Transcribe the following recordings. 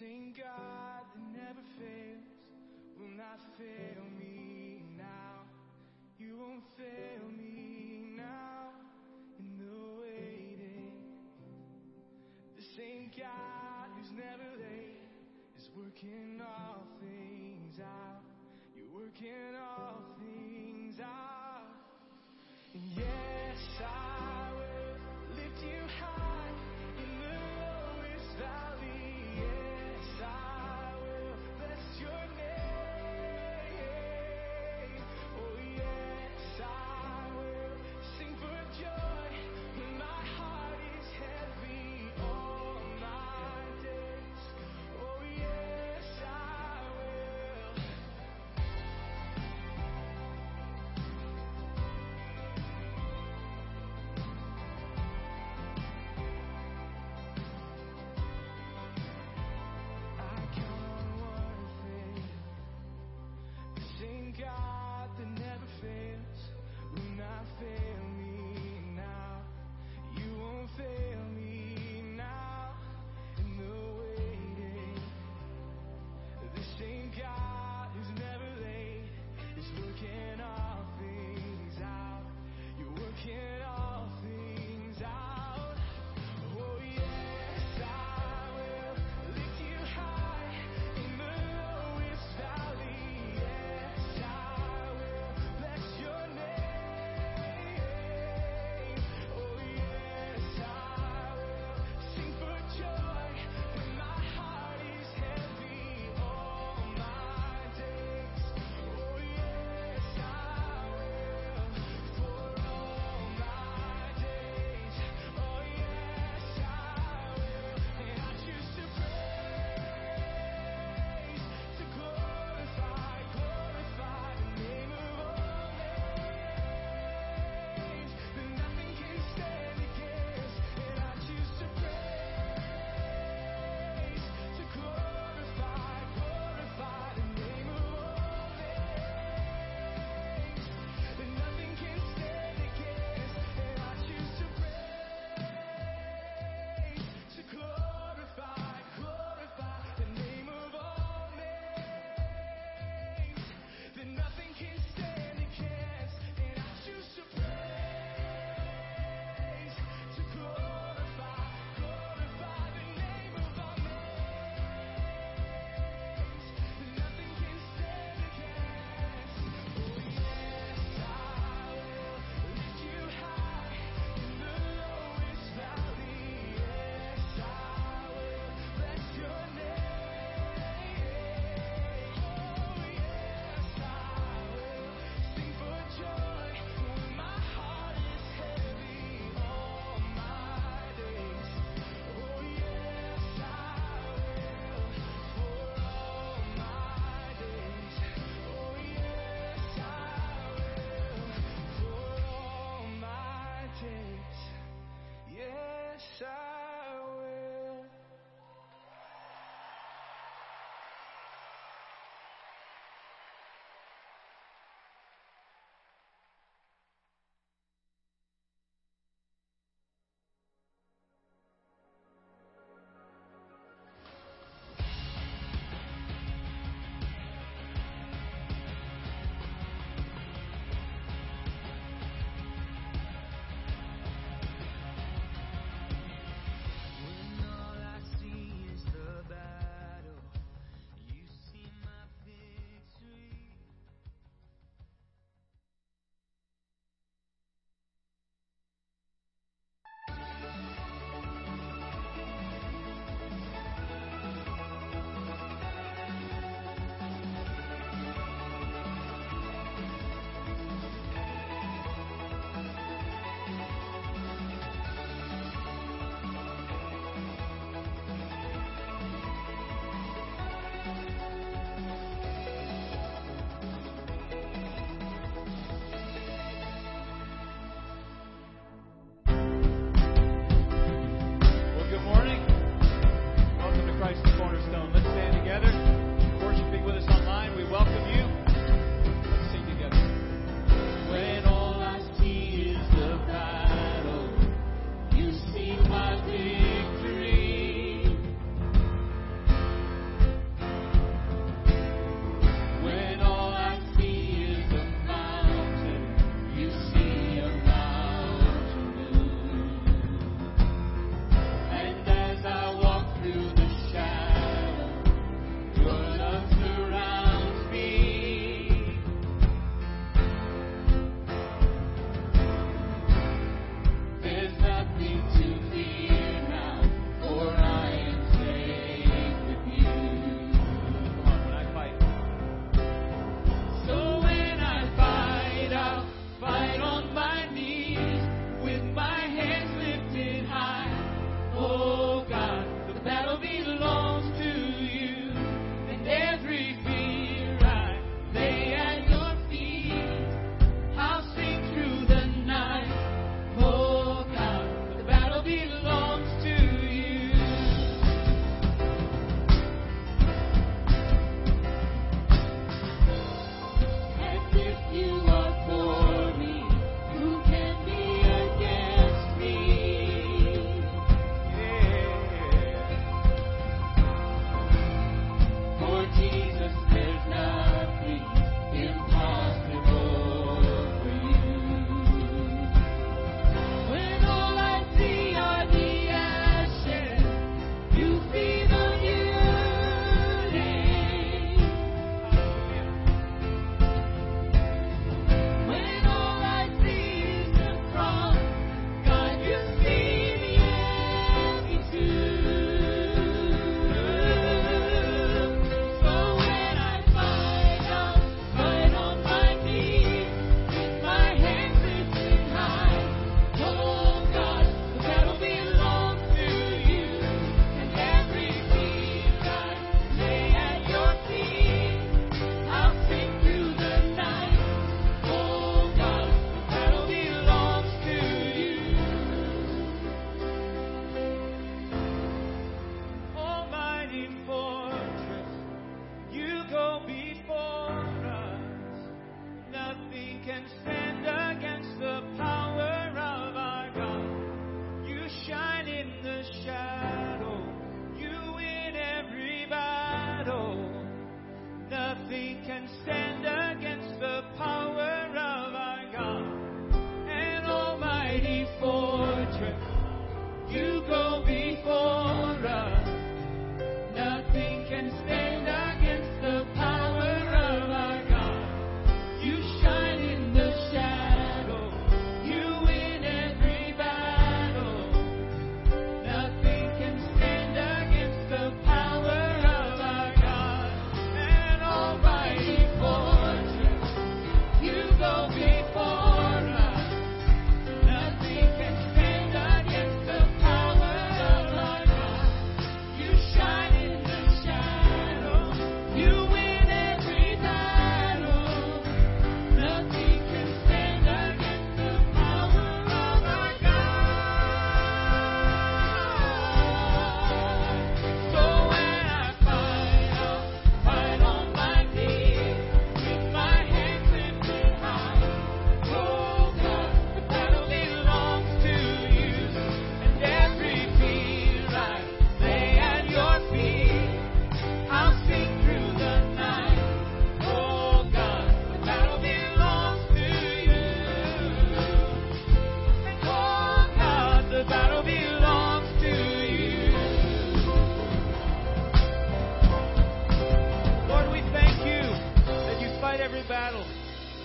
Same God that never fails will not fail me now. You won't fail me now in the waiting. The same God who's never late is working all things out. You're working all things out. And yes, I will lift you high in the lowest valley. Yes, I will bless your name. Oh, yes, I will sing for joy when my heart is heavy all my days. Oh, yes, I will.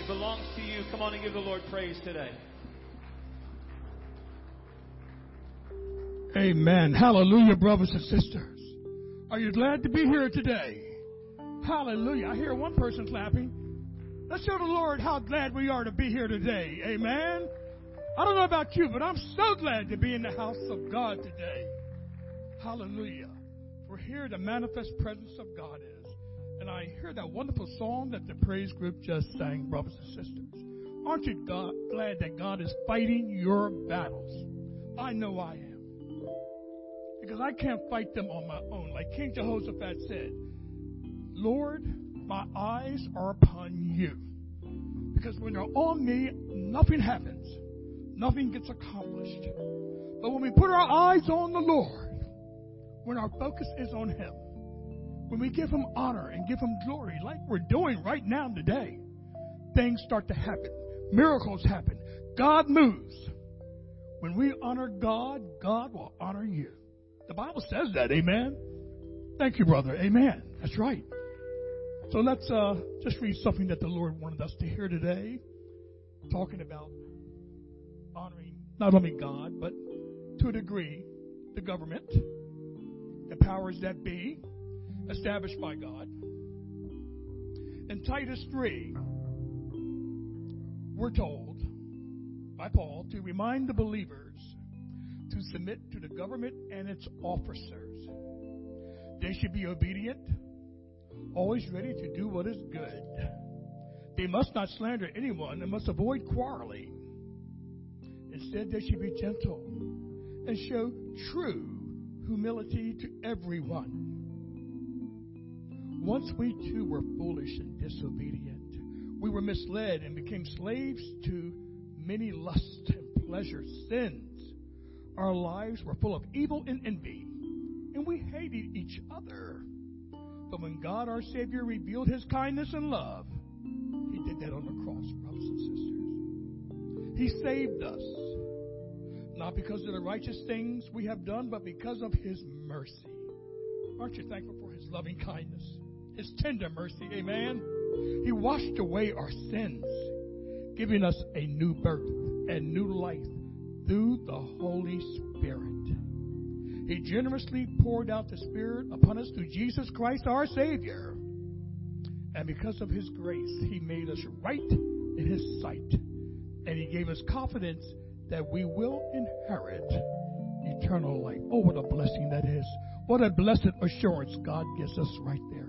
It belongs to you. Come on and give the Lord praise today. Amen. Hallelujah, brothers and sisters. Are you glad to be here today? Hallelujah. I hear one person clapping. Let's show the Lord how glad we are to be here today. Amen. I don't know about you, but I'm so glad to be in the house of God today. Hallelujah. We're here, the manifest presence of God is. And I hear that wonderful song that the praise group just sang, brothers and sisters. Aren't you glad that God is fighting your battles? I know I am. Because I can't fight them on my own. Like King Jehoshaphat said, Lord, my eyes are upon you. Because when they're on me, nothing happens. Nothing gets accomplished. But when we put our eyes on the Lord, when our focus is on Him, when we give Him honor and give Him glory like we're doing right now today, things start to happen. Miracles happen. God moves. When we honor God, God will honor you. The Bible says that, amen? Thank you, brother. Amen. That's right. So let's just read something that the Lord wanted us to hear today, talking about honoring not only God, but to a degree, the government, the powers that be, established by God. In Titus 3, we're told by Paul to remind the believers to submit to the government and its officers. They should be obedient, always ready to do what is good. They must not slander anyone and must avoid quarreling. Instead, they should be gentle and show true humility to everyone. Once we too were foolish and disobedient, we were misled and became slaves to many lusts and pleasure sins. Our lives were full of evil and envy, and we hated each other. But when God, our Savior, revealed His kindness and love, He did that on the cross, brothers and sisters. He saved us, not because of the righteous things we have done, but because of His mercy. Aren't you thankful for His loving kindness, His tender mercy? Amen. He washed away our sins, giving us a new birth and new life through the Holy Spirit. He generously poured out the Spirit upon us through Jesus Christ, our Savior. And because of His grace, He made us right in His sight. And He gave us confidence that we will inherit eternal life. Oh, what a blessing that is. What a blessed assurance God gives us right there.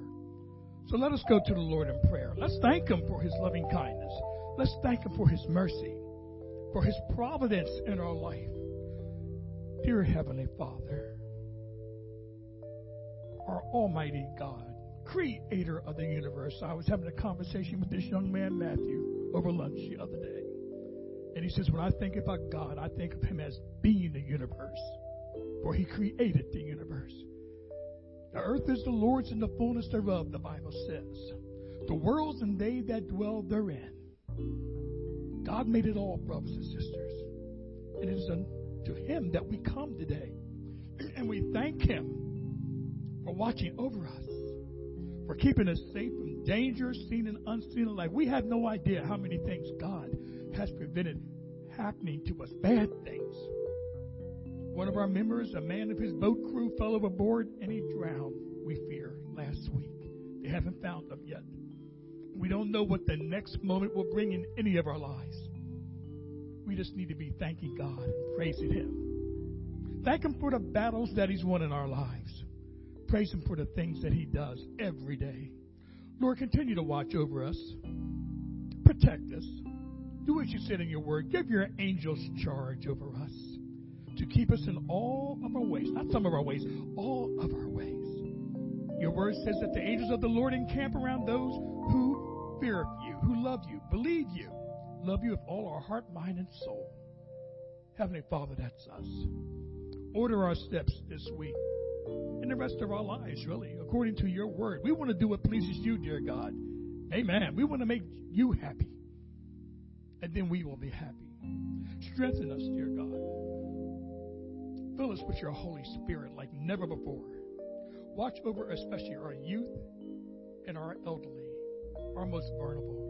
So let us go to the Lord in prayer. Let's thank Him for His loving kindness. Let's thank Him for His mercy, for His providence in our life. Dear Heavenly Father, our Almighty God, Creator of the universe. I was having a conversation with this young man, Matthew, over lunch the other day. And he says, when I think about God, I think of Him as being the universe, for He created the universe. The earth is the Lord's and the fullness thereof, the Bible says. The worlds and they that dwell therein. God made it all, brothers and sisters. And it is to Him that we come today. And we thank Him for watching over us, for keeping us safe from danger, seen and unseen in life. We have no idea how many things God has prevented happening to us, bad things. One of our members, a man of his boat crew, fell overboard and he drowned, we fear, last week. They haven't found him yet. We don't know what the next moment will bring in any of our lives. We just need to be thanking God and praising Him. Thank Him for the battles that He's won in our lives. Praise Him for the things that He does every day. Lord, continue to watch over us. Protect us. Do what You said in Your word. Give Your angels charge over us to keep us in all of our ways. Not some of our ways, all of our ways. Your word says that the angels of the Lord encamp around those who fear You, who love You, believe You, love You with all our heart, mind, and soul. Heavenly Father, that's us. Order our steps this week and the rest of our lives, really, according to Your word. We want to do what pleases You, dear God. Amen. We want to make You happy. And then we will be happy. Strengthen us, dear God. Fill us with Your Holy Spirit like never before. Watch over especially our youth and our elderly, our most vulnerable.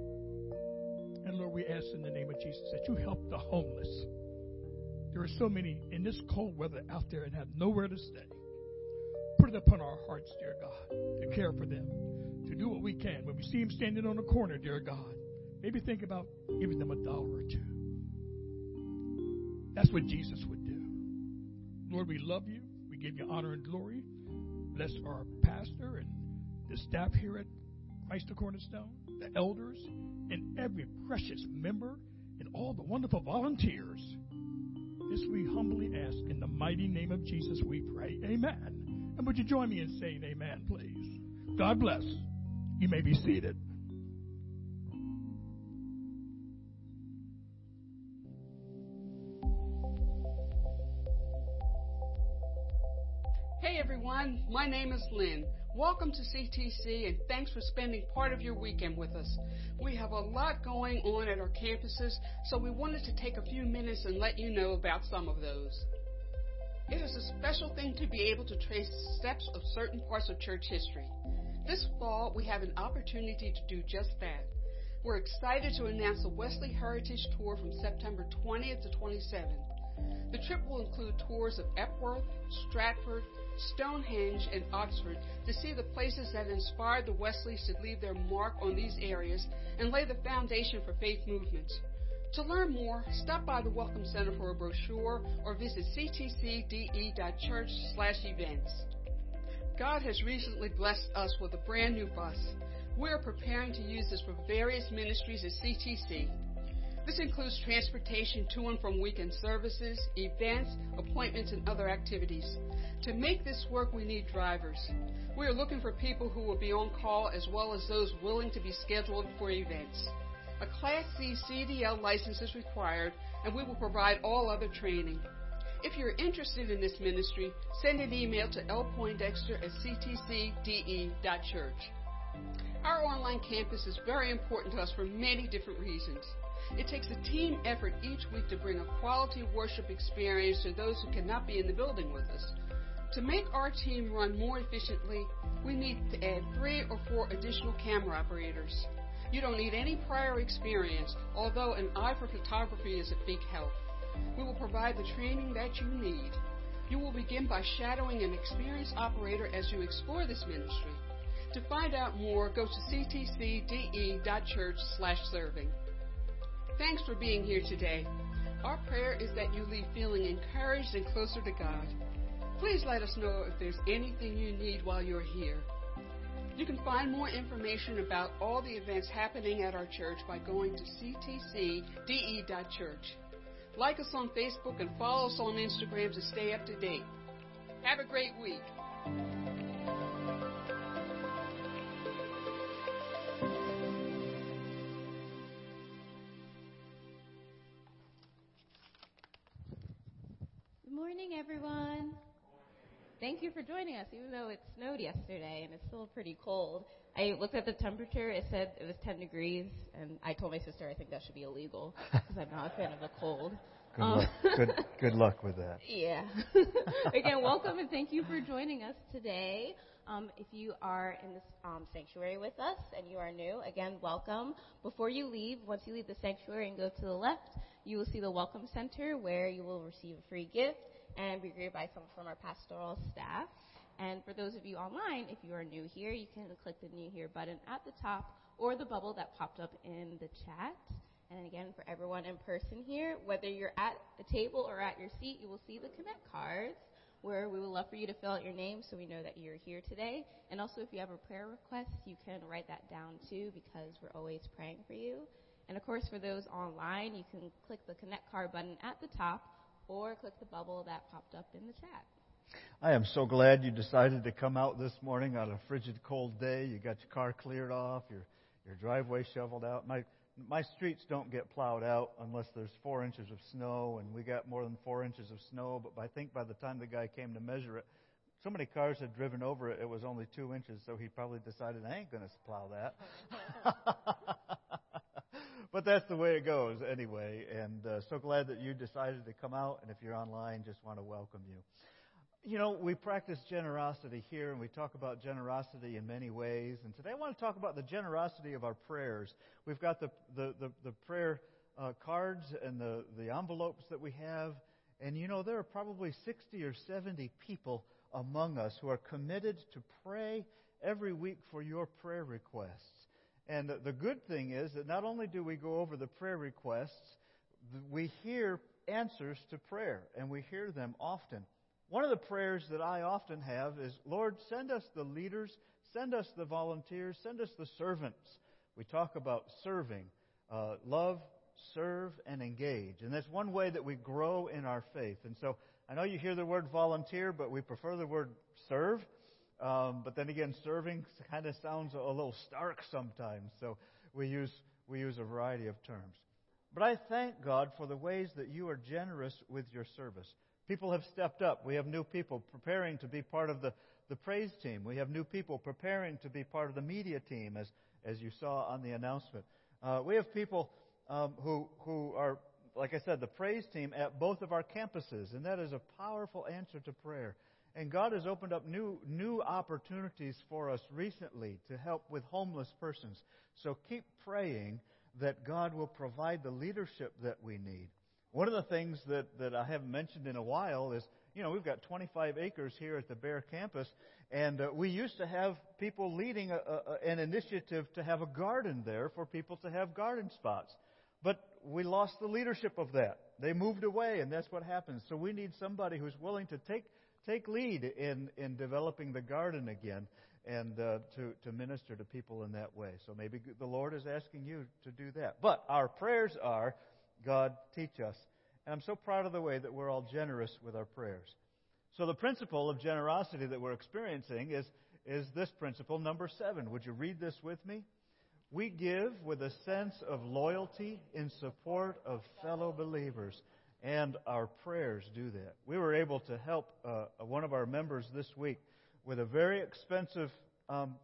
And Lord, we ask in the name of Jesus that you help the homeless. There are so many in this cold weather out there and have nowhere to stay. Put it upon our hearts, dear God, to care for them, to do what we can. When we see them standing on a corner, dear God, maybe think about giving them $1 or $2. That's what Jesus would do. Lord, we love you. We give you honor and glory. Bless our pastor and the staff here at Christ the Cornerstone, the elders, and every precious member, and all the wonderful volunteers. This we humbly ask in the mighty name of Jesus we pray. Amen. And would you join me in saying amen, please? God bless. You may be seated. Hey, everyone. My name is Lynn. Welcome to CTC, and thanks for spending part of your weekend with us. We have a lot going on at our campuses, so we wanted to take a few minutes and let you know about some of those. It is a special thing to be able to trace the steps of certain parts of church history. This fall, we have an opportunity to do just that. We're excited to announce the Wesley Heritage Tour from September 20th to 27th. The trip will include tours of Epworth, Stratford, Stonehenge, and Oxford to see the places that inspired the Wesleys to leave their mark on these areas and lay the foundation for faith movements. To learn more, stop by the Welcome Center for a brochure or visit ctcde.church/events. God has recently blessed us with a brand new bus. We are preparing to use this for various ministries at CTC. This includes transportation to and from weekend services, events, appointments, and other activities. To make this work, we need drivers. We are looking for people who will be on call as well as those willing to be scheduled for events. A Class C CDL license is required, and we will provide all other training. If you're interested in this ministry, send an email to lpoindexter@ctcde.church. Our online campus is very important to us for many different reasons. It takes a team effort each week to bring a quality worship experience to those who cannot be in the building with us. To make our team run more efficiently, we need to add 3 or 4 additional camera operators. You don't need any prior experience, although an eye for photography is a big help. We will provide the training that you need. You will begin by shadowing an experienced operator as you explore this ministry. To find out more, go to ctcde.church/serving. Thanks for being here today. Our prayer is that you leave feeling encouraged and closer to God. Please let us know if there's anything you need while you're here. You can find more information about all the events happening at our church by going to ctcde.church. Like us on Facebook and follow us on Instagram to stay up to date. Have a great week. Good morning, everyone. Thank you for joining us, even though it snowed yesterday and it's still pretty cold. I looked at the temperature. It said it was 10 degrees, and I told my sister I think that should be illegal because I'm not a fan of the cold. Good luck with that. Yeah. Again, welcome and thank you for joining us today. If you are in this sanctuary with us and you are new, again, welcome. Before you leave, once you leave the sanctuary and go to the left, you will see the Welcome Center where you will receive a free gift and be greeted by someone from our pastoral staff. And for those of you online, if you are new here, you can click the New Here button at the top or the bubble that popped up in the chat. And again, for everyone in person here, whether you're at the table or at your seat, you will see the Connect cards where we would love for you to fill out your name so we know that you're here today. And also, if you have a prayer request, you can write that down too because we're always praying for you. And, of course, for those online, you can click the Connect Card button at the top or click the bubble that popped up in the chat. I am so glad you decided to come out this morning on a frigid, cold day. You got your car cleared off, your driveway shoveled out. My streets don't get plowed out unless there's 4 inches of snow, and we got more than 4 inches of snow. But I think by the time the guy came to measure it, so many cars had driven over it, it was only 2 inches, so he probably decided, I ain't going to plow that. But that's the way it goes anyway, and so glad that you decided to come out, and if you're online, just want to welcome you. You know, we practice generosity here, and we talk about generosity in many ways. And today I want to talk about the generosity of our prayers. We've got the prayer cards and the envelopes that we have. And, you know, there are probably 60 or 70 people among us who are committed to pray every week for your prayer requests. And the good thing is that not only do we go over the prayer requests, we hear answers to prayer, and we hear them often. One of the prayers that I often have is, Lord, send us the leaders, send us the volunteers, send us the servants. We talk about serving, love, serve, and engage. And that's one way that we grow in our faith. And so I know you hear the word volunteer, but we prefer the word serve. But then again, serving kind of sounds a little stark sometimes. So we use a variety of terms. But I thank God for the ways that you are generous with your service. People have stepped up. We have new people preparing to be part of the praise team. We have new people preparing to be part of the media team, as you saw on the announcement. We have people who are, like I said, the praise team at both of our campuses, and that is a powerful answer to prayer. And God has opened up new opportunities for us recently to help with homeless persons. So keep praying that God will provide the leadership that we need. One of the things that I haven't mentioned in a while is, you know, we've got 25 acres here at the Bear campus, and we used to have people leading an initiative to have a garden there for people to have garden spots. But we lost the leadership of that. They moved away, and that's what happens. So we need somebody who's willing to take lead in developing the garden again and to minister to people in that way. So maybe the Lord is asking you to do that. But our prayers are, God, teach us. And I'm so proud of the way that we're all generous with our prayers. So the principle of generosity that we're experiencing is this principle, number 7. Would you read this with me? We give with a sense of loyalty in support of fellow believers, and our prayers do that. We were able to help one of our members this week with a very expensive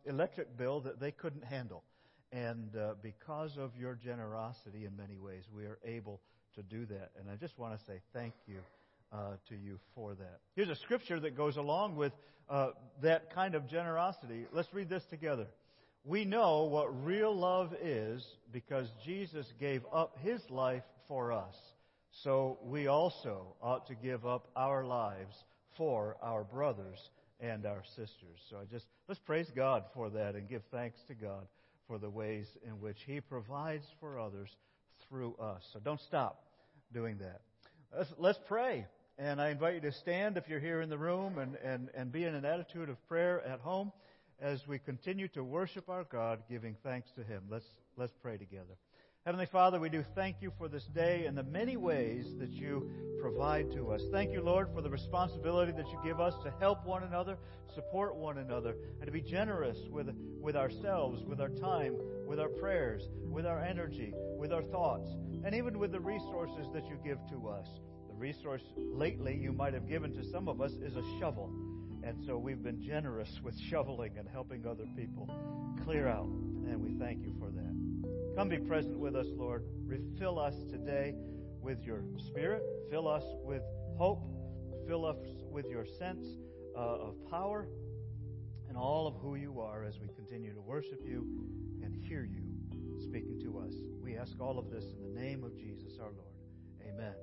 electric bill that they couldn't handle. And because of your generosity in many ways, we are able to do that. And I just want to say thank you to you for that. Here's a scripture that goes along with that kind of generosity. Let's read this together. We know what real love is because Jesus gave up his life for us. So we also ought to give up our lives for our brothers and our sisters. So let's praise God for that and give thanks to God for the ways in which he provides for others through us. So don't stop doing that. Let's pray. And I invite you to stand if you're here in the room and be in an attitude of prayer at home as we continue to worship our God, giving thanks to him. Let's pray together. Heavenly Father, we do thank you for this day and the many ways that you provide to us. Thank you, Lord, for the responsibility that you give us to help one another, support one another, and to be generous with ourselves, with our time, with our prayers, with our energy, with our thoughts, and even with the resources that you give to us. The resource lately you might have given to some of us is a shovel, and so we've been generous with shoveling and helping other people clear out, and we thank you for that. Come be present with us, Lord. Refill us today with your Spirit. Fill us with hope. Fill us with your sense of power and all of who you are as we continue to worship you and hear you speaking to us. We ask all of this in the name of Jesus our Lord. Amen.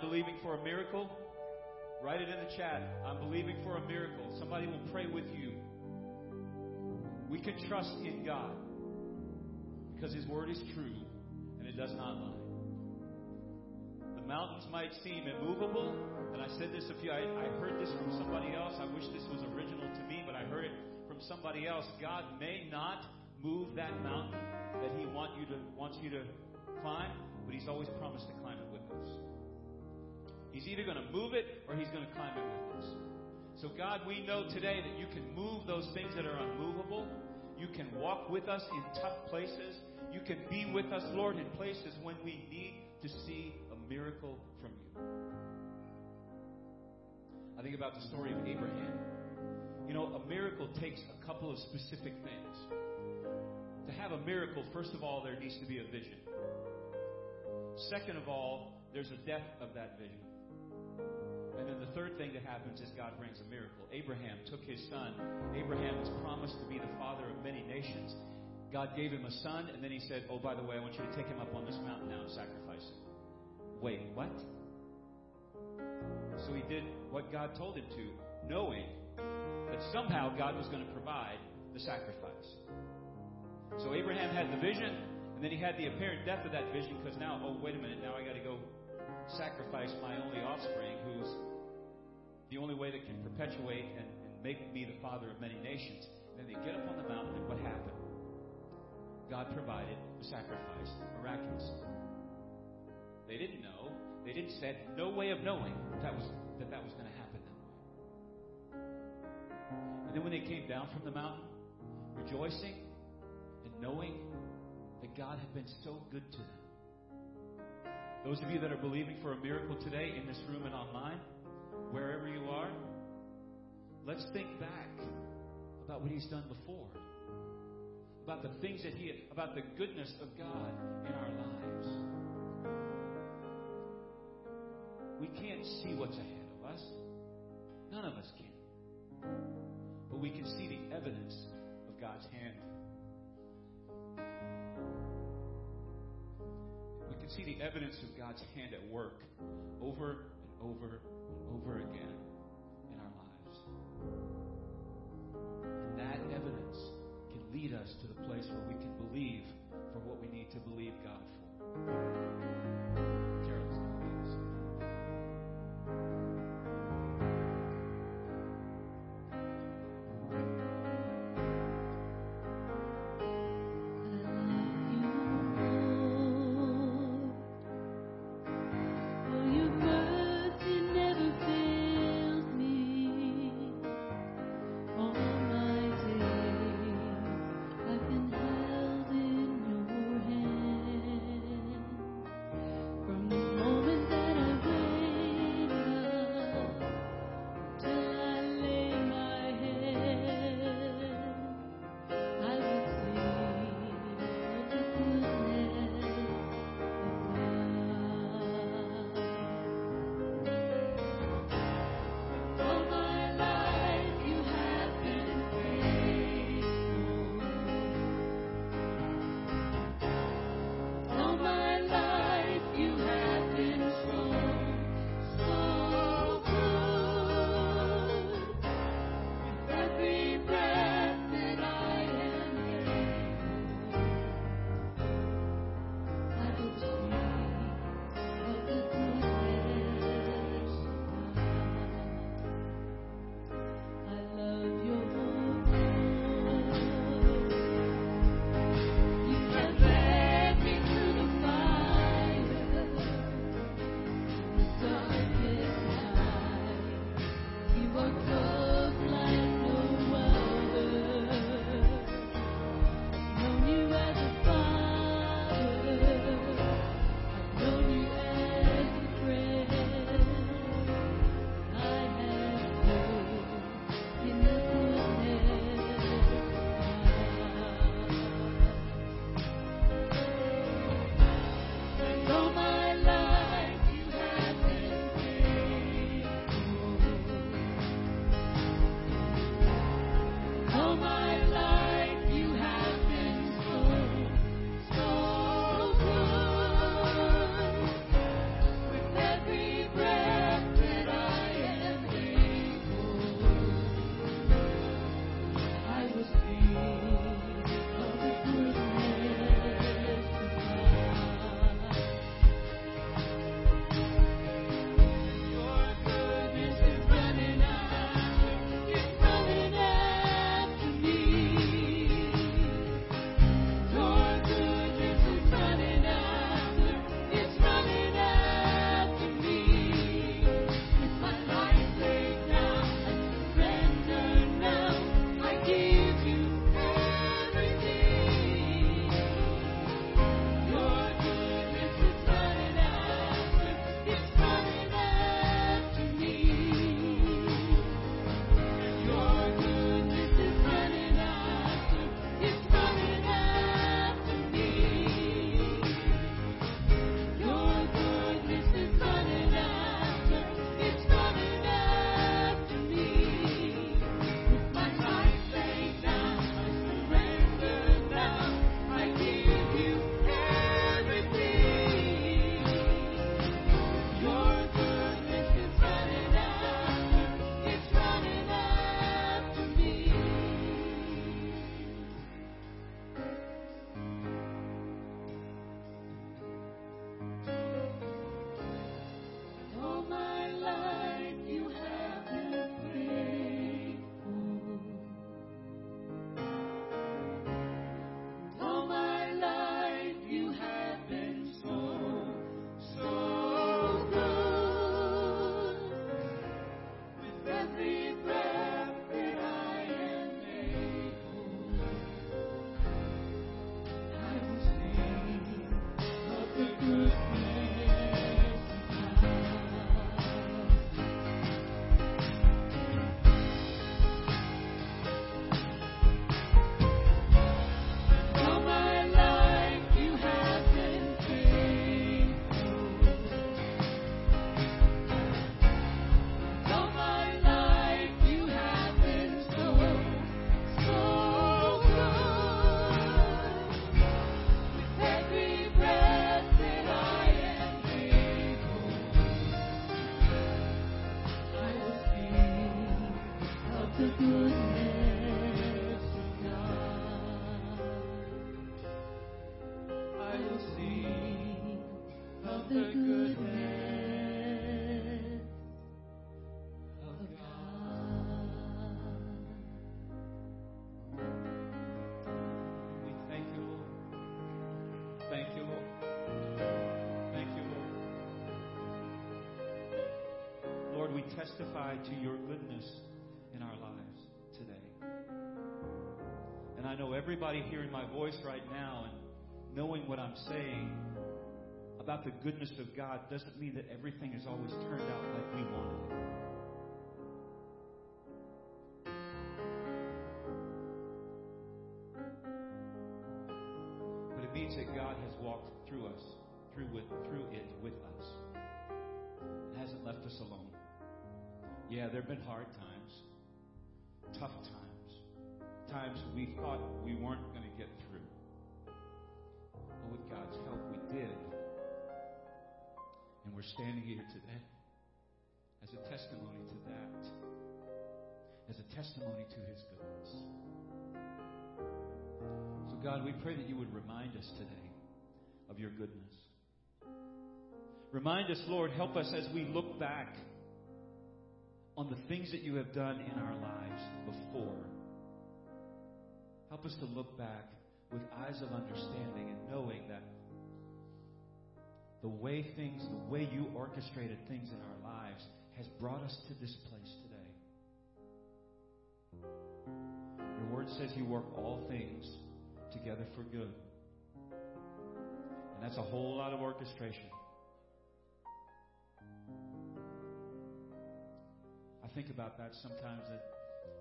Believing for a miracle? Write it in the chat. I'm believing for a miracle. Somebody will pray with you. We can trust in God because His word is true and it does not lie. The mountains might seem immovable, and I said this I heard this from somebody else. I wish this was original to me, but I heard it from somebody else. God may not move that mountain that He wants you to climb, but He's always promised to climb it with us. He's either going to move it or He's going to climb it with us. So God, we know today that You can move those things that are unmovable. You can walk with us in tough places. You can be with us, Lord, in places when we need to see a miracle from You. I think about the story of Abraham. You know, a miracle takes a couple of specific things. To have a miracle, first of all, there needs to be a vision. Second of all, there's a depth of that vision. And then the third thing that happens is God brings a miracle. Abraham took his son. Abraham was promised to be the father of many nations. God gave him a son, and then He said, oh, by the way, I want you to take him up on this mountain now and sacrifice him. Wait, what? So he did what God told him to, knowing that somehow God was going to provide the sacrifice. So Abraham had the vision, and then he had the apparent depth of that vision, because now, oh, wait a minute, now I got to go sacrifice my only offspring, who's the only way that can perpetuate and make me the father of many nations. And then they get up on the mountain, and what happened? God provided the sacrifice miraculously. They didn't know. They didn't say, no way of knowing that was going to happen that way. And then when they came down from the mountain, rejoicing and knowing that God had been so good to them, Those of you that are believing for a miracle today in this room and online, wherever you are, let's think back about what He's done before, about the things that about the goodness of God in our lives. We can't see what's ahead of us. None of us can. But we can see the evidence of God's hand. We can see the evidence of God's hand at work over and over and over again in our lives. And that evidence can lead us to the place where we can believe for what we need to believe God for. Testify to your goodness in our lives today. And I know everybody hearing my voice right now and knowing what I'm saying about the goodness of God doesn't mean that everything has always turned out like we wanted it. But it means that God has walked through us, through it with us. It hasn't left us alone. Yeah, there have been hard times, tough times, times we thought we weren't going to get through. But with God's help, we did. And we're standing here today as a testimony to that, as a testimony to His goodness. So, God, we pray that You would remind us today of Your goodness. Remind us, Lord, help us as we look back on the things that You have done in our lives before. Help us to look back with eyes of understanding and knowing that the way You orchestrated things in our lives has brought us to this place today. Your Word says You work all things together for good. And that's a whole lot of orchestration. Think about that sometimes. That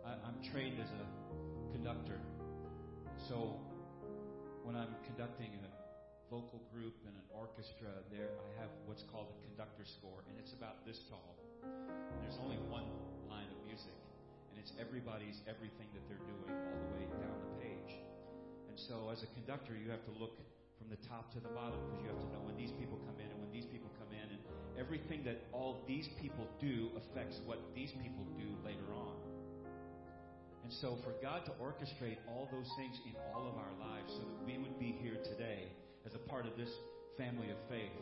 I'm trained as a conductor, so when I'm conducting a vocal group and an orchestra, there I have what's called a conductor score, and it's about this tall, and there's only one line of music, and it's everybody's everything that they're doing all the way down the page. And so as a conductor, you have to look from the top to the bottom, because you have to know when these people come in and when these people come in, and everything that all these people do affects what these people do later on. And so for God to orchestrate all those things in all of our lives so that we would be here today as a part of this family of faith,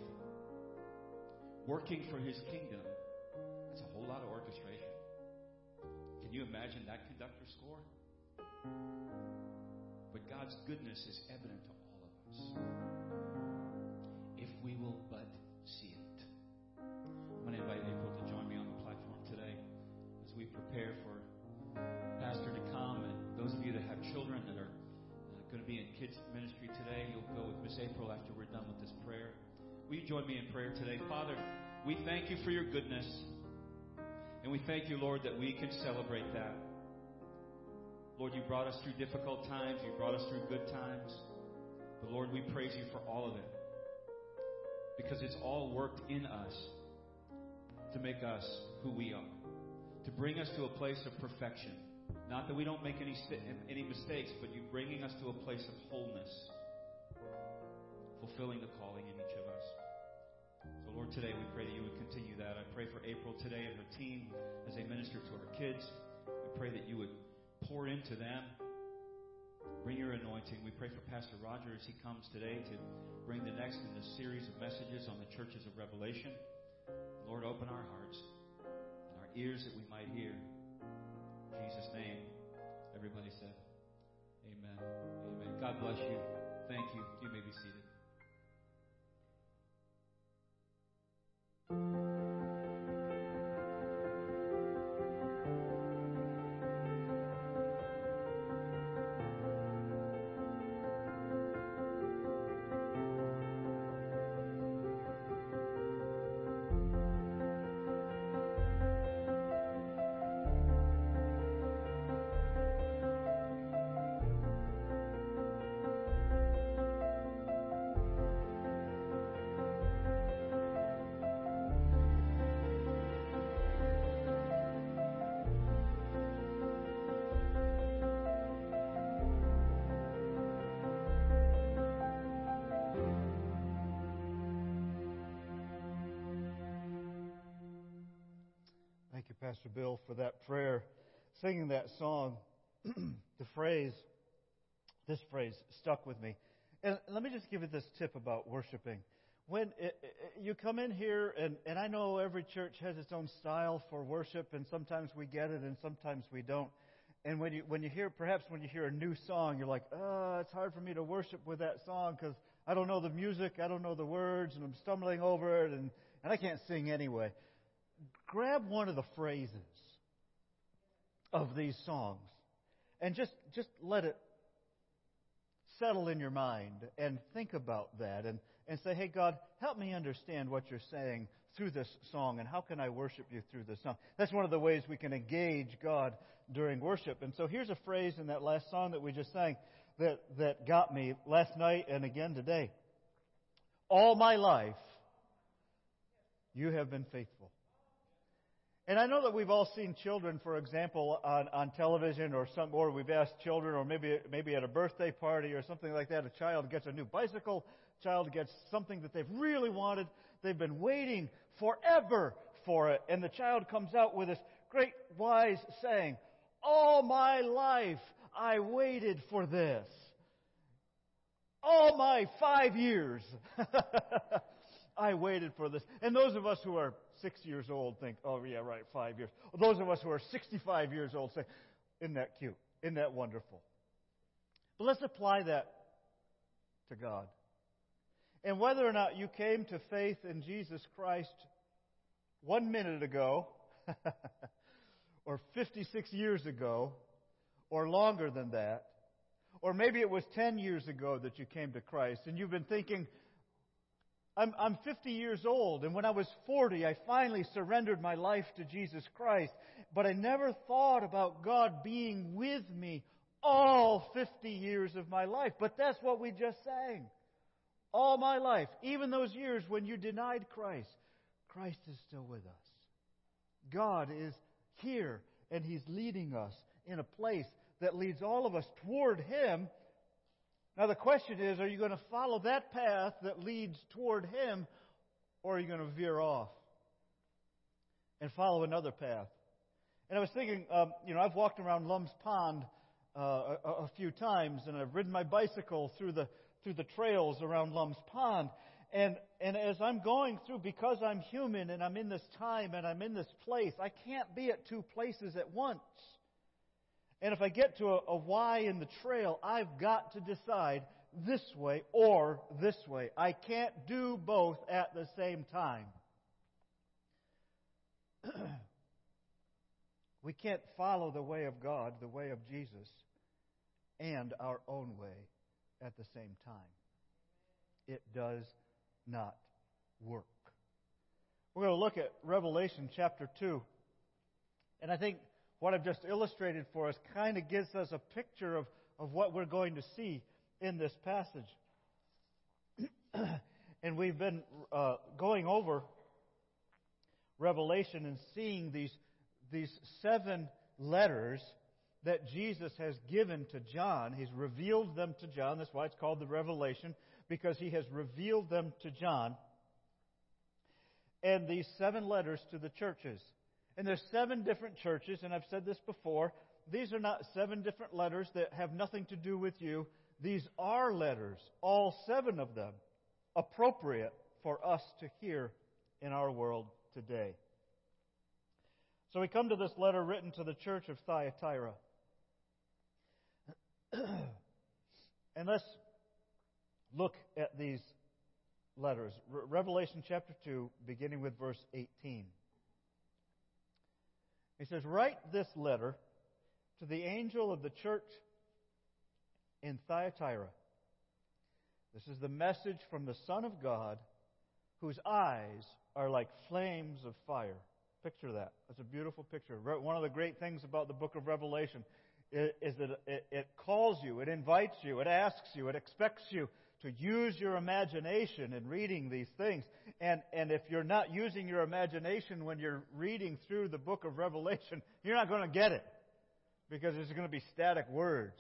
working for His kingdom, that's a whole lot of orchestration. Can you imagine that conductor score? But God's goodness is evident to all. If we will but see it. I'm going to invite April to join me on the platform today as we prepare for Pastor to come. And those of you that have children that are going to be in kids ministry today, you'll go with Miss April after we're done with this prayer. Will you join me in prayer today? Father, we thank You for Your goodness. And we thank You, Lord, that we can celebrate that. Lord, You brought us through difficult times. You brought us through good times. But Lord, we praise You for all of it, because it's all worked in us to make us who we are, to bring us to a place of perfection. Not that we don't make any mistakes, but You bringing us to a place of wholeness, fulfilling the calling in each of us. So Lord, today we pray that You would continue that. I pray for April today and her team as they minister to our kids. I pray that You would pour into them. Bring Your anointing. We pray for Pastor Roger as he comes today to bring the next in this series of messages on the churches of Revelation. Lord, open our hearts and our ears that we might hear. In Jesus' name, everybody said, amen. Amen. God bless you. Thank you. You may be seated. Pastor Bill, for that prayer. singing that song, this phrase stuck with me. And let me just give you this tip about worshiping. When you come in here, and I know every church has its own style for worship, and sometimes we get it and sometimes we don't. And when you hear a new song, you're like, it's hard for me to worship with that song because I don't know the music, I don't know the words, and I'm stumbling over it, and I can't sing anyway. Grab one of the phrases of these songs and just let it settle in your mind and think about that and say, hey, God, help me understand what you're saying through this song, and how can I worship you through this song? That's one of the ways we can engage God during worship. And so here's a phrase in that last song that we just sang that got me last night and again today. All my life, you have been faithful. And I know that we've all seen children, for example, on television or we've asked children, or maybe at a birthday party or something like that, a child gets a new bicycle, child gets something that they've really wanted. They've been waiting forever for it. And the child comes out with this great wise saying, all my life I waited for this. All my 5 years I waited for this. And those of us who are 6 years old think, oh yeah, right, 5 years. Those of us who are 65 years old say, isn't that cute? Isn't that wonderful? But let's apply that to God. And whether or not you came to faith in Jesus Christ 1 minute ago, or 56 years ago, or longer than that, or maybe it was 10 years ago that you came to Christ, and you've been thinking, I'm 50 years old, and when I was 40, I finally surrendered my life to Jesus Christ, but I never thought about God being with me all 50 years of my life. But that's what we just sang. All my life, even those years when you denied Christ, Christ is still with us. God is here, and He's leading us in a place that leads all of us toward Him. Now the question is, are you going to follow that path that leads toward Him, or are you going to veer off and follow another path? And I was thinking, I've walked around Lum's Pond a few times, and I've ridden my bicycle through the trails around Lum's Pond. And as I'm going through, because I'm human and I'm in this time and I'm in this place, I can't be at two places at once. And if I get to a Y in the trail, I've got to decide this way or this way. I can't do both at the same time. We can't follow the way of God, the way of Jesus, and our own way at the same time. It does not work. We're going to look at Revelation chapter 2. And I think what I've just illustrated for us kind of gives us a picture of what we're going to see in this passage. And we've been going over Revelation and seeing these seven letters that Jesus has given to John. He's revealed them to John. That's why it's called the Revelation, because He has revealed them to John. And these seven letters to the churches. And there's seven different churches, and I've said this before. These are not seven different letters that have nothing to do with you. These are letters, all seven of them, appropriate for us to hear in our world today. So we come to this letter written to the church of Thyatira. And let's look at these letters. Revelation chapter 2, beginning with verse 18. He says, write this letter to the angel of the church in Thyatira. This is the message from the Son of God, whose eyes are like flames of fire. Picture that. That's a beautiful picture. One of the great things about the book of Revelation is that it calls you, it invites you, it asks you, it expects you to use your imagination in reading these things. And if you're not using your imagination when you're reading through the book of Revelation, you're not going to get it, because there's going to be static words.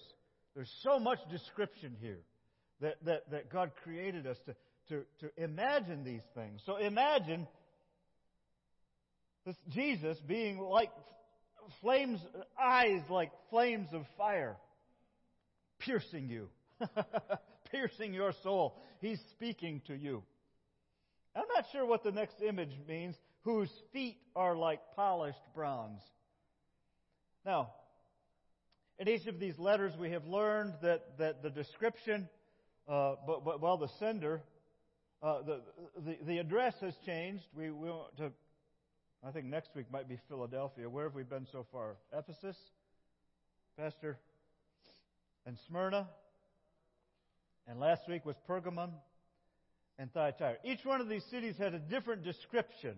There's so much description here that God created us to imagine these things. So imagine this Jesus being like flames, eyes like flames of fire, piercing you, piercing your soul. He's speaking to you. I'm not sure what the next image means, whose feet are like polished bronze. Now, in each of these letters we have learned that the description, the sender, the address has changed. We want to, I think next week might be Philadelphia. Where have we been so far? Ephesus, Pastor, and Smyrna. And last week was Pergamon and Thyatira. Each one of these cities had a different description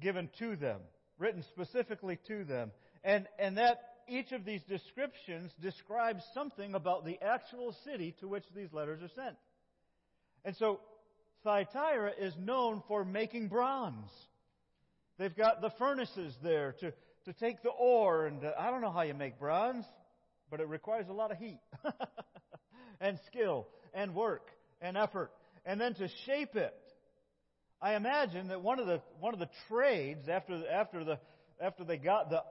given to them, written specifically to them. And that each of these descriptions describes something about the actual city to which these letters are sent. And so Thyatira is known for making bronze. They've got the furnaces there to take the ore. And I don't know how you make bronze, but it requires a lot of heat and skill and work and effort. And then to shape it. I imagine that one of the trades after they got the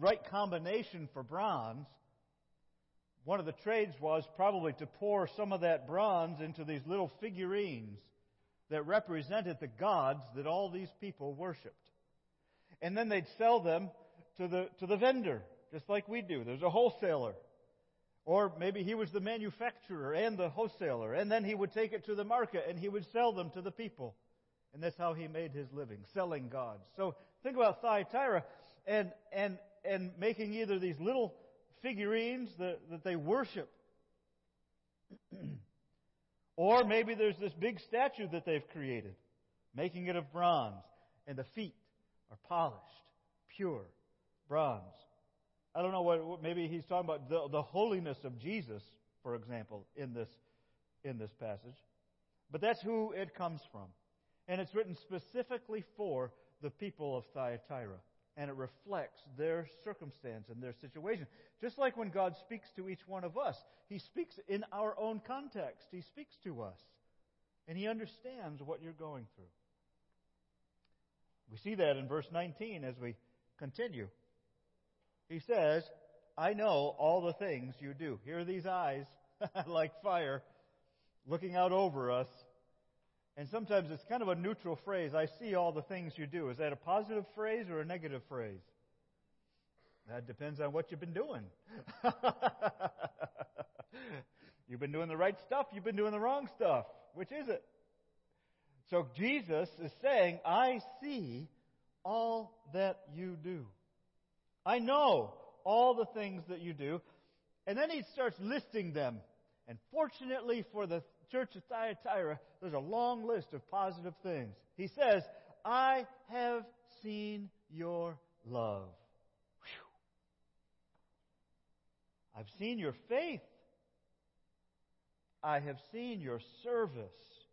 right combination for bronze, one of the trades was probably to pour some of that bronze into these little figurines that represented the gods that all these people worshipped. And then they'd sell them to the vendor, just like we do. There's a wholesaler. Or maybe he was the manufacturer and the wholesaler. And then he would take it to the market and he would sell them to the people. And that's how he made his living, selling gods. So think about Thyatira and making either these little figurines that they worship. Or maybe there's this big statue that they've created, making it of bronze. And the feet are polished, pure bronze. I don't know what maybe he's talking about the holiness of Jesus, for example, in this passage. But that's who it comes from. And it's written specifically for the people of Thyatira. And it reflects their circumstance and their situation. Just like when God speaks to each one of us, He speaks in our own context. He speaks to us. And He understands what you're going through. We see that in verse 19 as we continue. He says, I know all the things you do. Here are these eyes, like fire, looking out over us. And sometimes it's kind of a neutral phrase. I see all the things you do. Is that a positive phrase or a negative phrase? That depends on what you've been doing. You've been doing the right stuff. You've been doing the wrong stuff. Which is it? So Jesus is saying, I see all that you do. I know all the things that you do. And then he starts listing them. And fortunately for the Church of Thyatira, there's a long list of positive things. He says, I have seen your love. Whew. I've seen your faith. I have seen your service.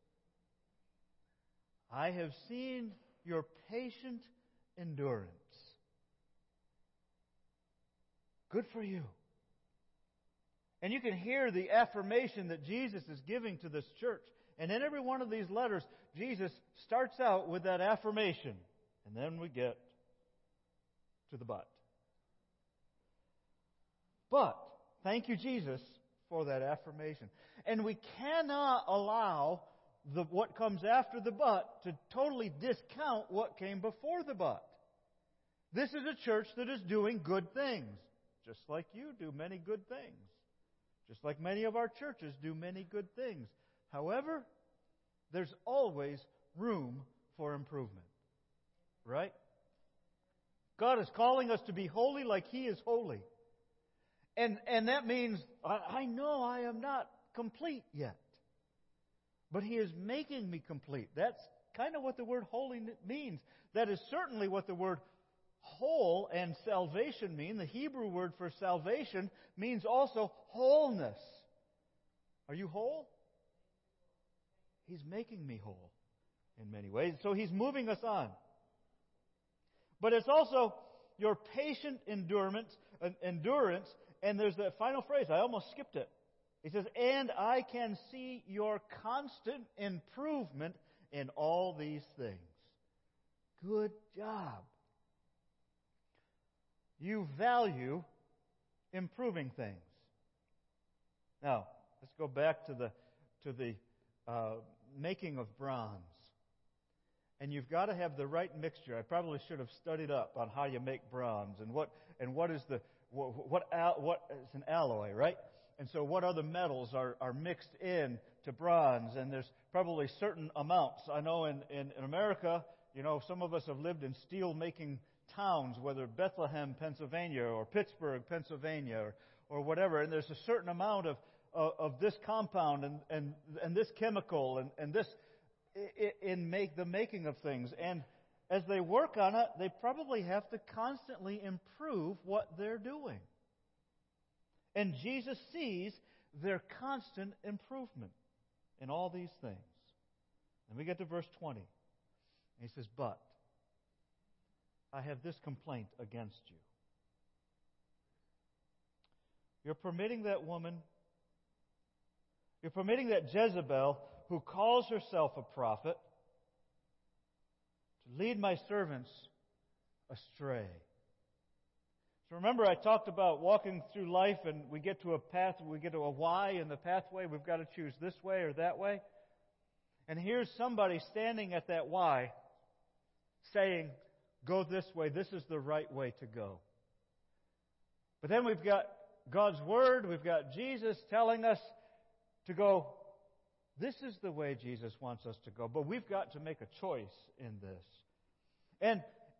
I have seen your patient endurance. Good for you. And you can hear the affirmation that Jesus is giving to this church. And in every one of these letters, Jesus starts out with that affirmation. And then we get to the but. But, thank you, Jesus, for that affirmation. And we cannot allow what comes after the but to totally discount what came before the but. This is a church that is doing good things, just like you do many good things. Just like many of our churches do many good things. However, there's always room for improvement. Right? God is calling us to be holy like He is holy. And that means, I know I am not complete yet. But He is making me complete. That's kind of what the word holy means. That is certainly what the word whole and salvation mean. The Hebrew word for salvation means also wholeness. Are you whole? He's making me whole in many ways. So He's moving us on. But it's also your patient endurance, and there's that final phrase. I almost skipped it. He says, and I can see your constant improvement in all these things. Good job. you value improving things. Now, let's go back to the making of bronze. And you've got to have the right mixture. I probably should have studied up on how you make bronze and what is an alloy, right? And so what other metals are mixed in to bronze? And there's probably certain amounts. I know in America, you know, some of us have lived in steel-making towns, whether Bethlehem, Pennsylvania, or Pittsburgh, Pennsylvania, or whatever. And there's a certain amount of this compound and this chemical and this the making of things. And as they work on it, they probably have to constantly improve what they're doing. And Jesus sees their constant improvement in all these things. And we get to verse 20. And he says, "But I have this complaint against you. You're permitting that Jezebel, who calls herself a prophet, to lead my servants astray." So remember, I talked about walking through life, and we get to a path, we get to a why in the pathway. We've got to choose this way or that way. And here's somebody standing at that why saying, "Go this way. This is the right way to go." But then we've got God's Word. We've got Jesus telling us to go, "This is the way Jesus wants us to go." But we've got to make a choice in this.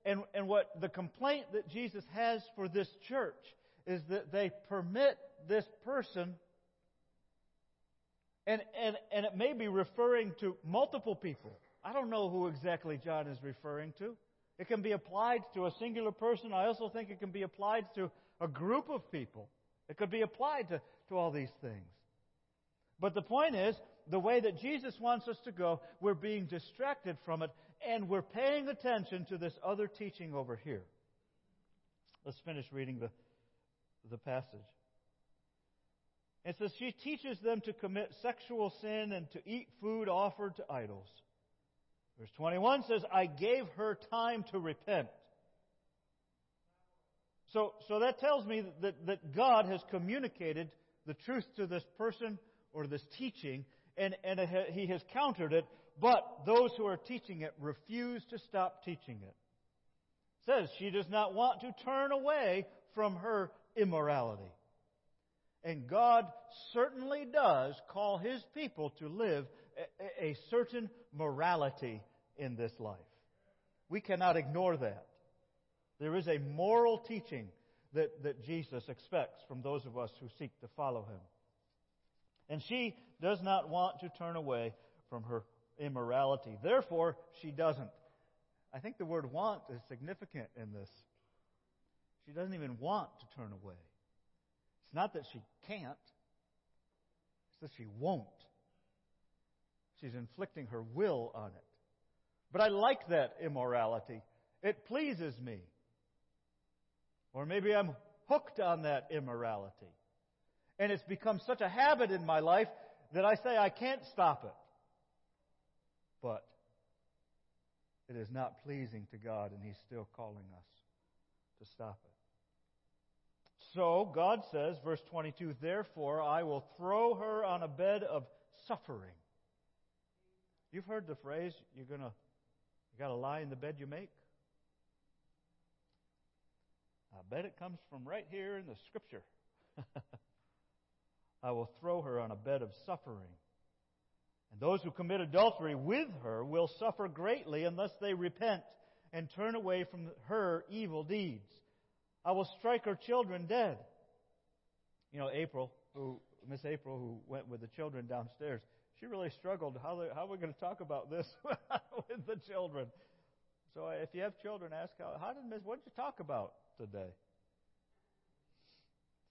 And what the complaint that Jesus has for this church is that they permit this person, and it may be referring to multiple people. I don't know who exactly John is referring to. It can be applied to a singular person. I also think it can be applied to a group of people. It could be applied to all these things. But the point is, the way that Jesus wants us to go, we're being distracted from it, and we're paying attention to this other teaching over here. Let's finish reading the passage. It says, "She teaches them to commit sexual sin and to eat food offered to idols." Verse 21 says, "I gave her time to repent." So that tells me that God has communicated the truth to this person or this teaching, and He has countered it, but those who are teaching it refuse to stop teaching it. It says she does not want to turn away from her immorality. And God certainly does call His people to live a certain morality in this life. We cannot ignore that. There is a moral teaching that Jesus expects from those of us who seek to follow Him. And she does not want to turn away from her immorality. Therefore, she doesn't. I think the word "want" is significant in this. She doesn't even want to turn away. It's not that she can't. It's that she won't. She's inflicting her will on it. But I like that immorality. It pleases me. Or maybe I'm hooked on that immorality. And it's become such a habit in my life that I say I can't stop it. But it is not pleasing to God, and He's still calling us to stop it. So God says, verse 22, "Therefore I will throw her on a bed of suffering." You've heard the phrase, you got to lie in the bed you make. I bet it comes from right here in the Scripture. I will throw her on a bed of suffering. And those who commit adultery with her will suffer greatly unless they repent and turn away from her evil deeds. I will strike her children dead. You know, Miss April, who went with the children downstairs, she really struggled. How are we going to talk about this with the children? So if you have children, ask, what did you talk about today?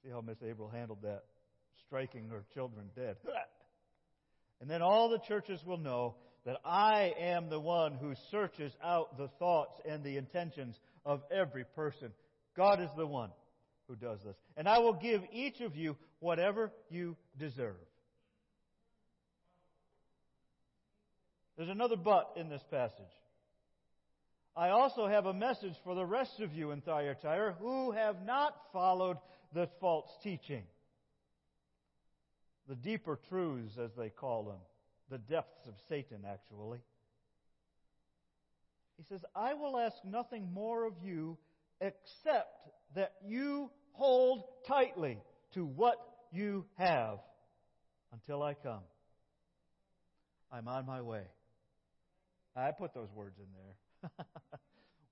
See how Miss April handled that. Striking her children dead. And then all the churches will know that I am the one who searches out the thoughts and the intentions of every person. God is the one who does this. And I will give each of you whatever you deserve. There's another but in this passage. I also have a message for the rest of you in Thyatira who have not followed the false teaching. The deeper truths, as they call them. The depths of Satan, actually. He says, I will ask nothing more of you except that you hold tightly to what you have until I come. I'm on my way. I put those words in there.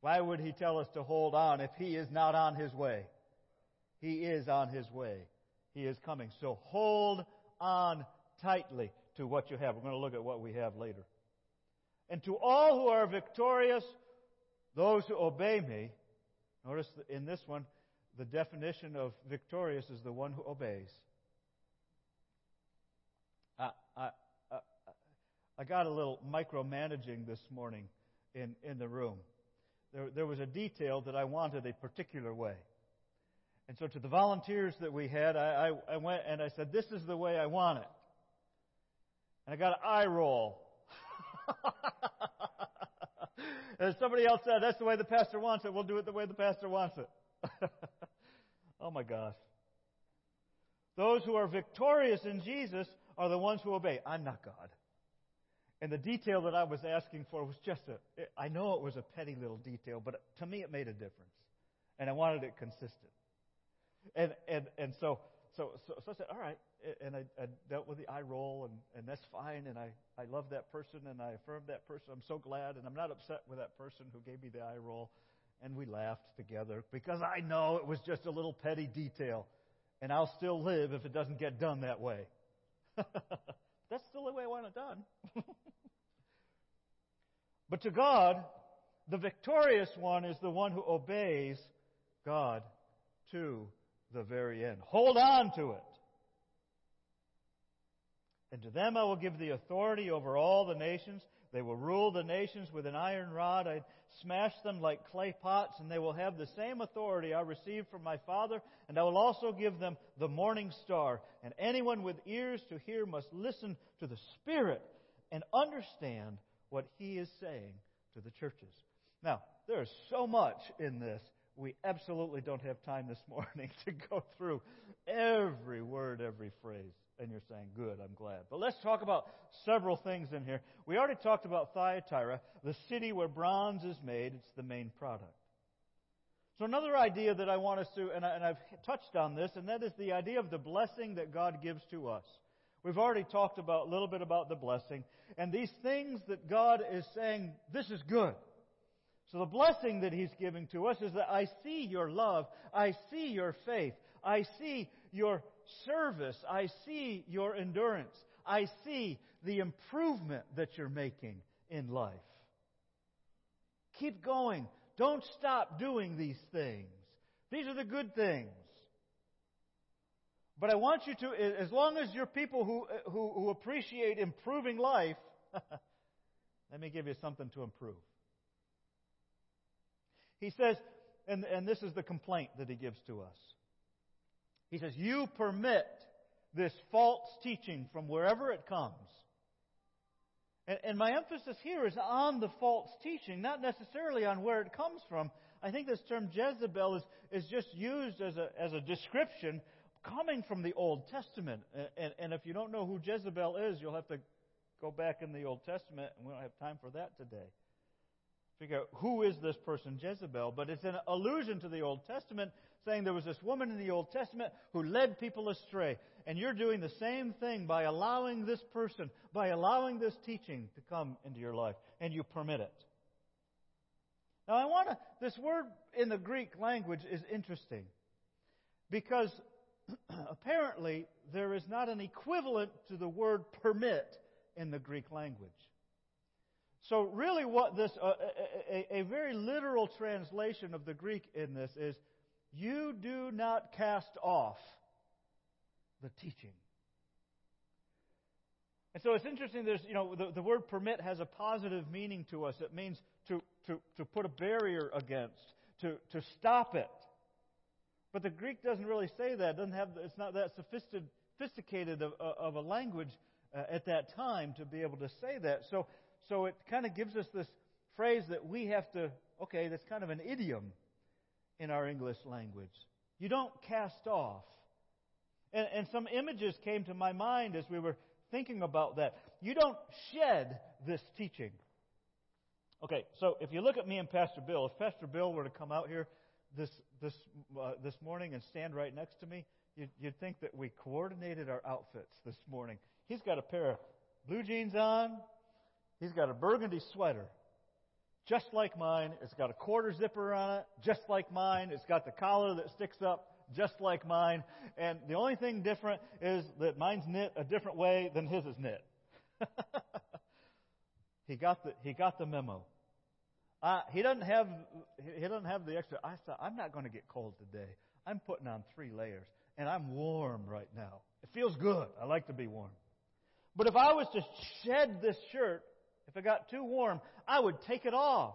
Why would he tell us to hold on if he is not on his way? He is on his way. He is coming. So hold on tightly to what you have. We're going to look at what we have later. And to all who are victorious, those who obey me. Notice in this one, the definition of victorious is the one who obeys. I got a little micromanaging this morning in the room. There was a detail that I wanted a particular way. And so to the volunteers that we had, I went and I said, this is the way I want it. And I got an eye roll. And somebody else said, that's the way the pastor wants it. We'll do it the way the pastor wants it. Oh my gosh. Those who are victorious in Jesus are the ones who obey. I'm not God. And the detail that I was asking for was just I know it was a petty little detail, but to me it made a difference. And I wanted it consistent. And so I said, all right. And I dealt with the eye roll, and that's fine. And I love that person, and I affirmed that person. I'm so glad, and I'm not upset with that person who gave me the eye roll. And we laughed together because I know it was just a little petty detail. And I'll still live if it doesn't get done that way. That's still the way I want it done. But to God, the victorious one is the one who obeys God to the very end. Hold on to it. And to them I will give the authority over all the nations. They will rule the nations with an iron rod. I smash them like clay pots, and they will have the same authority I received from my Father. And I will also give them the morning star. And anyone with ears to hear must listen to the Spirit and understand what He is saying to the churches. Now, there is so much in this. We absolutely don't have time this morning to go through every word, every phrase. And you're saying, good, I'm glad. But let's talk about several things in here. We already talked about Thyatira, the city where bronze is made. It's the main product. So another idea that I want us to, and I've touched on this, and that is the idea of the blessing that God gives to us. We've already talked about a little bit about the blessing. And these things that God is saying, this is good. So the blessing that He's giving to us is that I see your love, I see your faith, I see your service, I see your endurance, I see the improvement that you're making in life. Keep going. Don't stop doing these things. These are the good things. But I want you to, as long as you're people who appreciate improving life, let me give you something to improve. He says, and this is the complaint that he gives to us. He says, you permit this false teaching from wherever it comes. And my emphasis here is on the false teaching, not necessarily on where it comes from. I think this term Jezebel is just used as a description coming from the Old Testament. And if you don't know who Jezebel is, you'll have to go back in the Old Testament, and we don't have time for that today. Figure out who is this person, Jezebel. But it's an allusion to the Old Testament, saying there was this woman in the Old Testament who led people astray. And you're doing the same thing by allowing this person, by allowing this teaching to come into your life. And you permit it. Now this word in the Greek language is interesting. Because apparently there is not an equivalent to the word permit in the Greek language. So really what this, a very literal translation of the Greek in this is, you do not cast off the teaching. And so it's interesting, there's, the word permit has a positive meaning to us. It means to put a barrier against, to stop it. But the Greek doesn't really say that. It's not that sophisticated of a language at that time to be able to say that. So it kind of gives us this phrase that we have to, okay, that's kind of an idiom in our English language. You don't cast off. And some images came to my mind as we were thinking about that. You don't shed this teaching. Okay, so if you look at me and Pastor Bill, if Pastor Bill were to come out here this morning and stand right next to me, you'd think that we coordinated our outfits this morning. He's got a pair of blue jeans on. He's got a burgundy sweater, just like mine. It's got a quarter zipper on it, just like mine. It's got the collar that sticks up, just like mine. And the only thing different is that mine's knit a different way than his is knit. He got the memo. He doesn't have the extra. I'm not going to get cold today. I'm putting on 3 layers, and I'm warm right now. It feels good. I like to be warm. But if I was to shed this shirt, if it got too warm, I would take it off.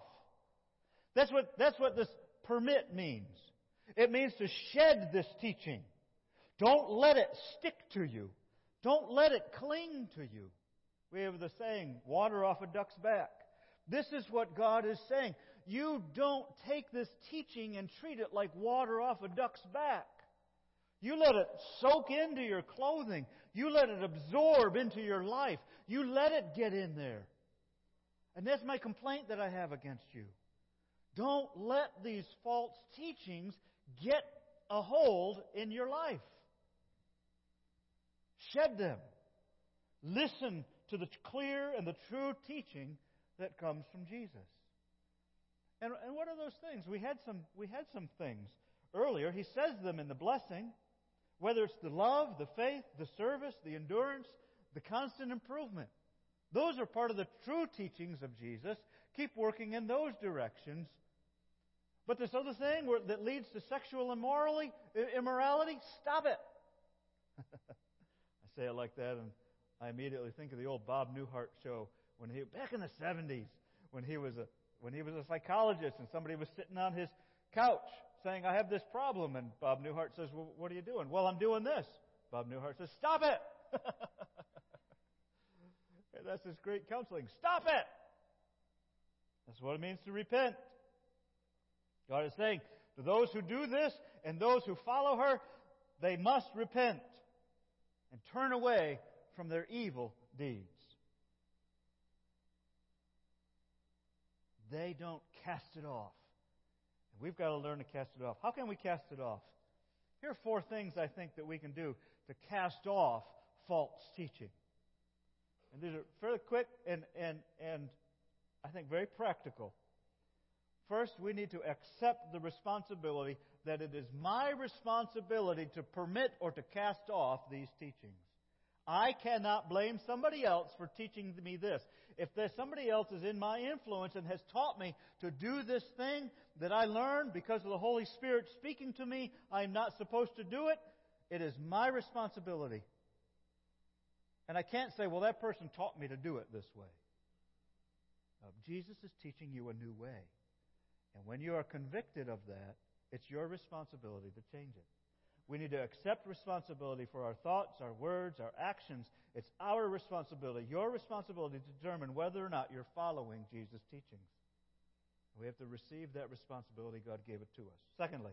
That's what this permit means. It means to shed this teaching. Don't let it stick to you. Don't let it cling to you. We have the saying, water off a duck's back. This is what God is saying. You don't take this teaching and treat it like water off a duck's back. You let it soak into your clothing. You let it absorb into your life. You let it get in there. And that's my complaint that I have against you. Don't let these false teachings get a hold in your life. Shed them. Listen to the clear and the true teaching that comes from Jesus. And what are those things? We had some things earlier. He says them in the blessing, whether it's the love, the faith, the service, the endurance, the constant improvement. Those are part of the true teachings of Jesus. Keep working in those directions. But this other thing that leads to sexual immorality, stop it. I say it like that, and I immediately think of the old Bob Newhart show when he back in the 70s, when he was a psychologist, and somebody was sitting on his couch saying, "I have this problem," and Bob Newhart says, "Well, what are you doing?" "Well, I'm doing this." Bob Newhart says, "Stop it." That's his great counseling. Stop it. That's what it means to repent. God is saying to those who do this and those who follow her, they must repent and turn away from their evil deeds. They don't cast it off. And we've got to learn to cast it off. How can we cast it off? Here are 4 things I think that we can do to cast off false teaching. And these are fairly quick and I think very practical. First, we need to accept the responsibility that it is my responsibility to permit or to cast off these teachings. I cannot blame somebody else for teaching me this. If there's somebody else is in my influence and has taught me to do this thing that I learned because of the Holy Spirit speaking to me, I'm not supposed to do it. It is my responsibility. And I can't say, well, that person taught me to do it this way. No, Jesus is teaching you a new way. And when you are convicted of that, it's your responsibility to change it. We need to accept responsibility for our thoughts, our words, our actions. It's our responsibility, your responsibility to determine whether or not you're following Jesus' teachings. We have to receive that responsibility. God gave it to us. Secondly,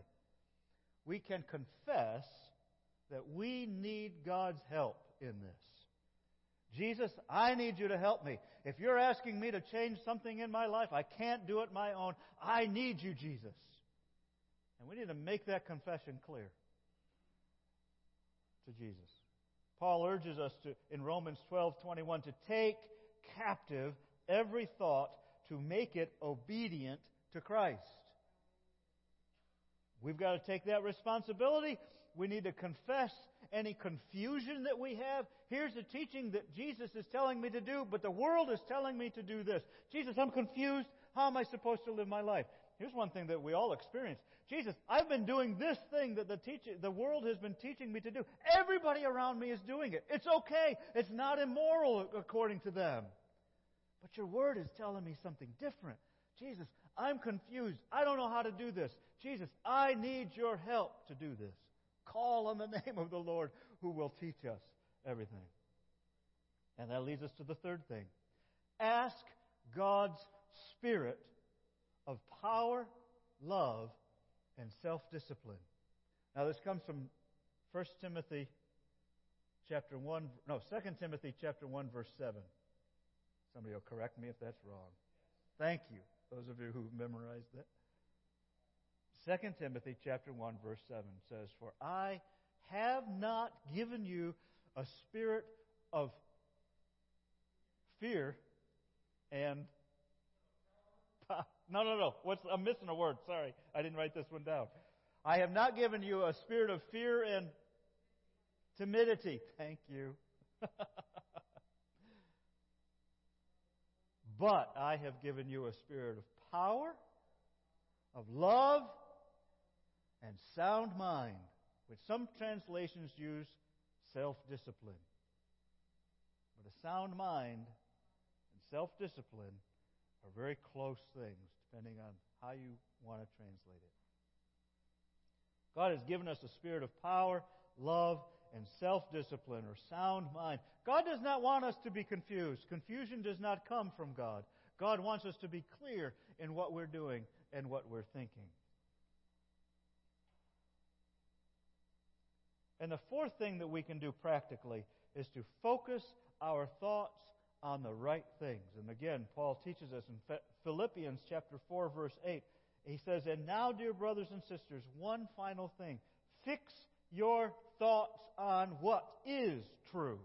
we can confess that we need God's help in this. Jesus, I need you to help me. If you're asking me to change something in my life, I can't do it my own. I need you, Jesus. And we need to make that confession clear to Jesus. Paul urges us to, in Romans 12:21, to take captive every thought to make it obedient to Christ. We've got to take that responsibility. We need to confess any confusion that we have. Here's the teaching that Jesus is telling me to do, but the world is telling me to do this. Jesus, I'm confused. How am I supposed to live my life? Here's one thing that we all experience. Jesus, I've been doing this thing that the world has been teaching me to do. Everybody around me is doing it. It's okay. It's not immoral according to them. But your word is telling me something different. Jesus, I'm confused. I don't know how to do this. Jesus, I need your help to do this. Call on the name of the Lord who will teach us everything. And that leads us to the third thing. Ask God's spirit of power, love, and self-discipline. Now this comes from 2 Timothy chapter 1 verse 7. Somebody will correct me if that's wrong. Thank you, those of you who've memorized that. 2 Timothy chapter 1 verse 7 says, "For I have not given you a spirit of fear and power." No. I'm missing a word. Sorry, I didn't write this one down. I have not given you a spirit of fear and timidity. Thank you. But I have given you a spirit of power, of love, and sound mind, which some translations use self-discipline. But a sound mind and self-discipline are very close things, depending on how you want to translate it. God has given us a spirit of power, love, and self-discipline, or sound mind. God does not want us to be confused. Confusion does not come from God. God wants us to be clear in what we're doing and what we're thinking. And the fourth thing that we can do practically is to focus our thoughts on the right things. And again, Paul teaches us in Philippians chapter 4, verse 8. He says, "And now, dear brothers and sisters, one final thing. Fix your thoughts on what is true,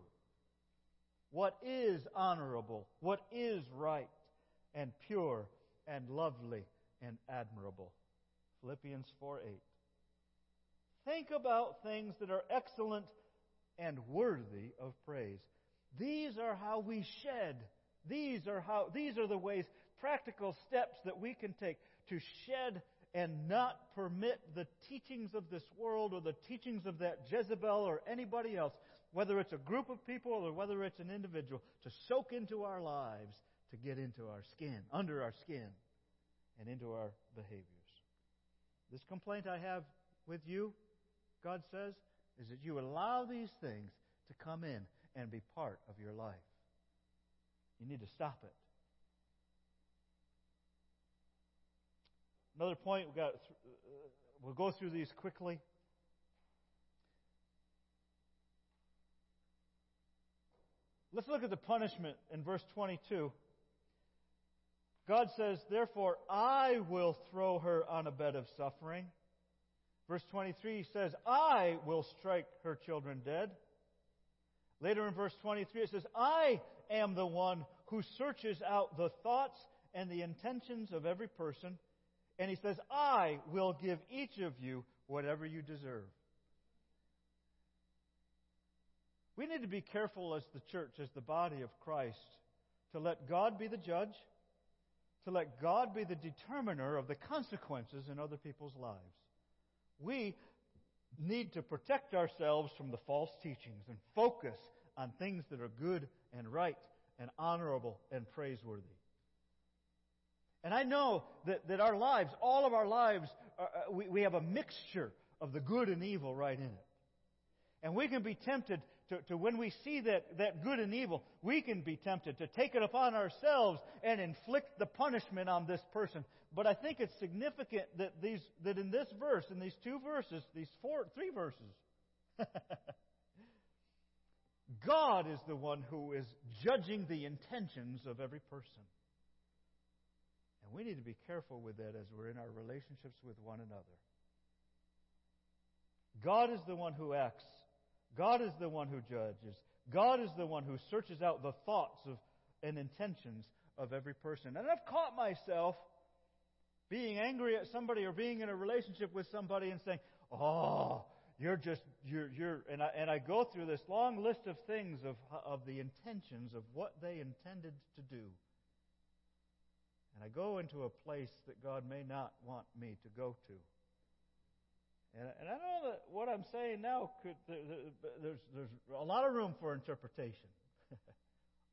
what is honorable, what is right and pure and lovely and admirable." Philippians 4:8. Think about things that are excellent and worthy of praise. These are how we shed. These are the ways, practical steps that we can take to shed and not permit the teachings of this world or the teachings of that Jezebel or anybody else, whether it's a group of people or whether it's an individual, to soak into our lives, to get into our skin, under our skin, and into our behaviors. This complaint I have with you, God says, is that you allow these things to come in and be part of your life. You need to stop it. Another point, we'll go through these quickly. Let's look at the punishment in verse 22. God says, "Therefore, I will throw her on a bed of suffering." Verse 23 says, "I will strike her children dead." Later in verse 23, it says, "I am the one who searches out the thoughts and the intentions of every person." And he says, "I will give each of you whatever you deserve." We need to be careful as the church, as the body of Christ, to let God be the judge, to let God be the determiner of the consequences in other people's lives. We need to protect ourselves from the false teachings and focus on things that are good and right and honorable and praiseworthy. And I know that our lives, all of our lives, we have a mixture of the good and evil right in it. And we can be tempted to when we see that good and evil, we can be tempted to take it upon ourselves and inflict the punishment on this person. But I think it's significant that in this verse, in these two verses, three verses, God is the one who is judging the intentions of every person. And we need to be careful with that as we're in our relationships with one another. God is the one who acts. God is the one who judges. God is the one who searches out the thoughts and intentions of every person. And I've caught myself being angry at somebody or being in a relationship with somebody and saying, "Oh, you're just." And I go through this long list of things of the intentions of what they intended to do. And I go into a place that God may not want me to go to. And I know that what I'm saying now, there's a lot of room for interpretation.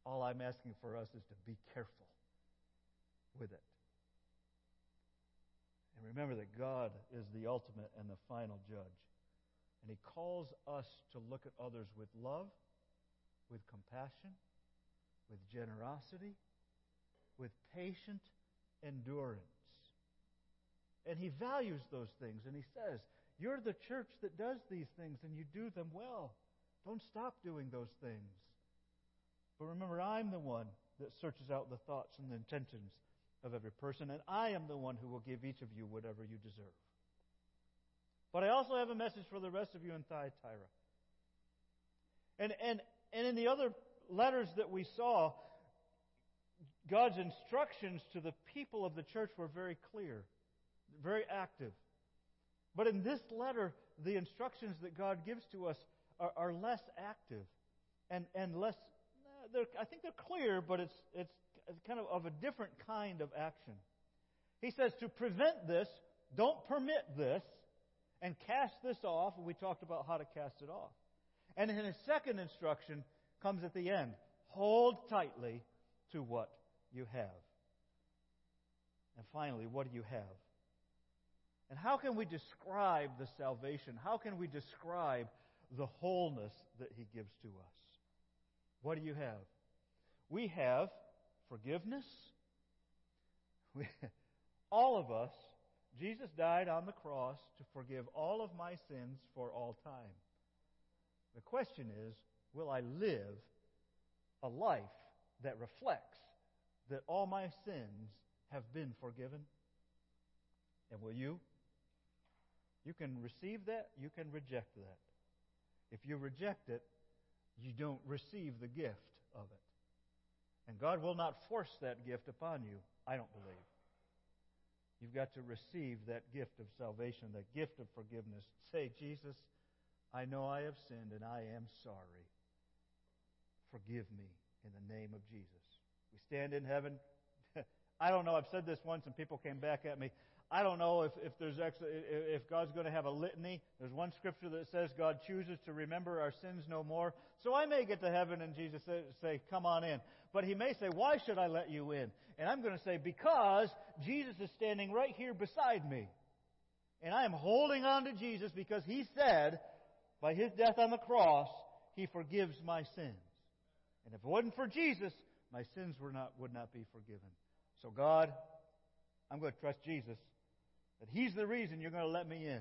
All I'm asking for us is to be careful with it. And remember that God is the ultimate and the final judge. And He calls us to look at others with love, with compassion, with generosity, with patient endurance. And he values those things, and he says, you're the church that does these things, and you do them well. Don't stop doing those things. But remember, I'm the one that searches out the thoughts and the intentions of every person, and I am the one who will give each of you whatever you deserve. But I also have a message for the rest of you in Thyatira. And in the other letters that we saw, God's instructions to the people of the church were very clear, very active. But in this letter, the instructions that God gives to us are less active and less. I think they're clear, but it's kind of a different kind of action. He says to prevent this, don't permit this, and cast this off. And we talked about how to cast it off. And then his second instruction comes at the end. Hold tightly to what you have. And finally, what do you have? And how can we describe the salvation? How can we describe the wholeness that he gives to us? What do you have? We have forgiveness. All of us, Jesus died on the cross to forgive all of my sins for all time. The question is, will I live a life that reflects that all my sins have been forgiven? And will you? You can receive that, you can reject that. If you reject it, you don't receive the gift of it. And God will not force that gift upon you, I don't believe. You've got to receive that gift of salvation, that gift of forgiveness. Say, Jesus, I know I have sinned and I am sorry. Forgive me in the name of Jesus. We stand in heaven. I don't know, I've said this once and people came back at me. I don't know if God's going to have a litany. There's one scripture that says God chooses to remember our sins no more. So I may get to heaven and Jesus say, come on in. But he may say, why should I let you in? And I'm going to say, because Jesus is standing right here beside me. And I am holding on to Jesus because he said, by his death on the cross, he forgives my sins. And if it wasn't for Jesus, my sins would not be forgiven. So God, I'm going to trust Jesus. That he's the reason you're going to let me in.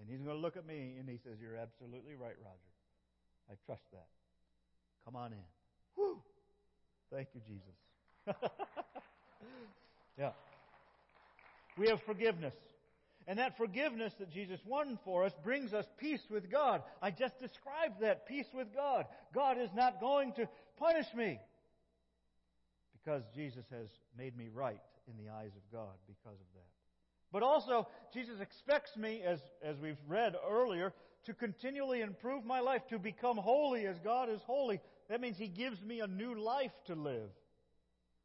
And he's going to look at me and he says, you're absolutely right, Roger. I trust that. Come on in. Whew! Thank you, Jesus. Yeah. We have forgiveness. And that forgiveness that Jesus won for us brings us peace with God. I just described that, peace with God. God is not going to punish me because Jesus has made me right in the eyes of God because of that. But also, Jesus expects me, as we've read earlier, to continually improve my life, to become holy as God is holy. That means he gives me a new life to live.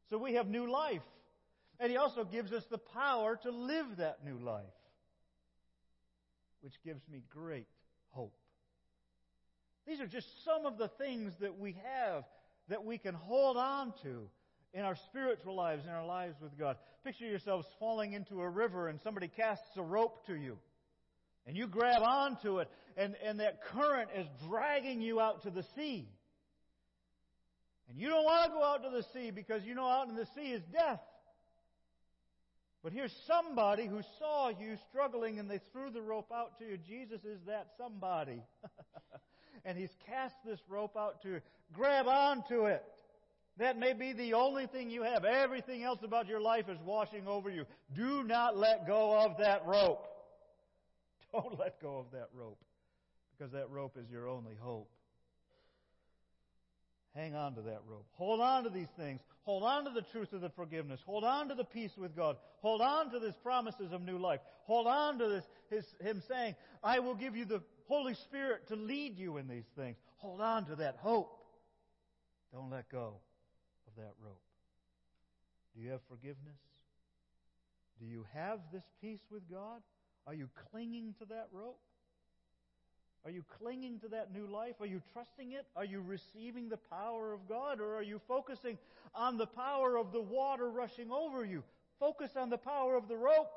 So we have new life. And he also gives us the power to live that new life, which gives me great hope. These are just some of the things that we have that we can hold on to in our spiritual lives, in our lives with God. Picture yourselves falling into a river and somebody casts a rope to you. And you grab onto it, and that current is dragging you out to the sea. And you don't want to go out to the sea because you know out in the sea is death. But here's somebody who saw you struggling and they threw the rope out to you. Jesus is that somebody. And he's cast this rope out to you. Grab onto it. That may be the only thing you have. Everything else about your life is washing over you. Do not let go of that rope. Don't let go of that rope, because that rope is your only hope. Hang on to that rope. Hold on to these things. Hold on to the truth of the forgiveness. Hold on to the peace with God. Hold on to these promises of new life. Hold on to this, him saying, I will give you the Holy Spirit to lead you in these things. Hold on to that hope. Don't let go of that rope. Do you have forgiveness? Do you have this peace with God? Are you clinging to that rope? Are you clinging to that new life? Are you trusting it? Are you receiving the power of God? Or are you focusing on the power of the water rushing over you? Focus on the power of the rope.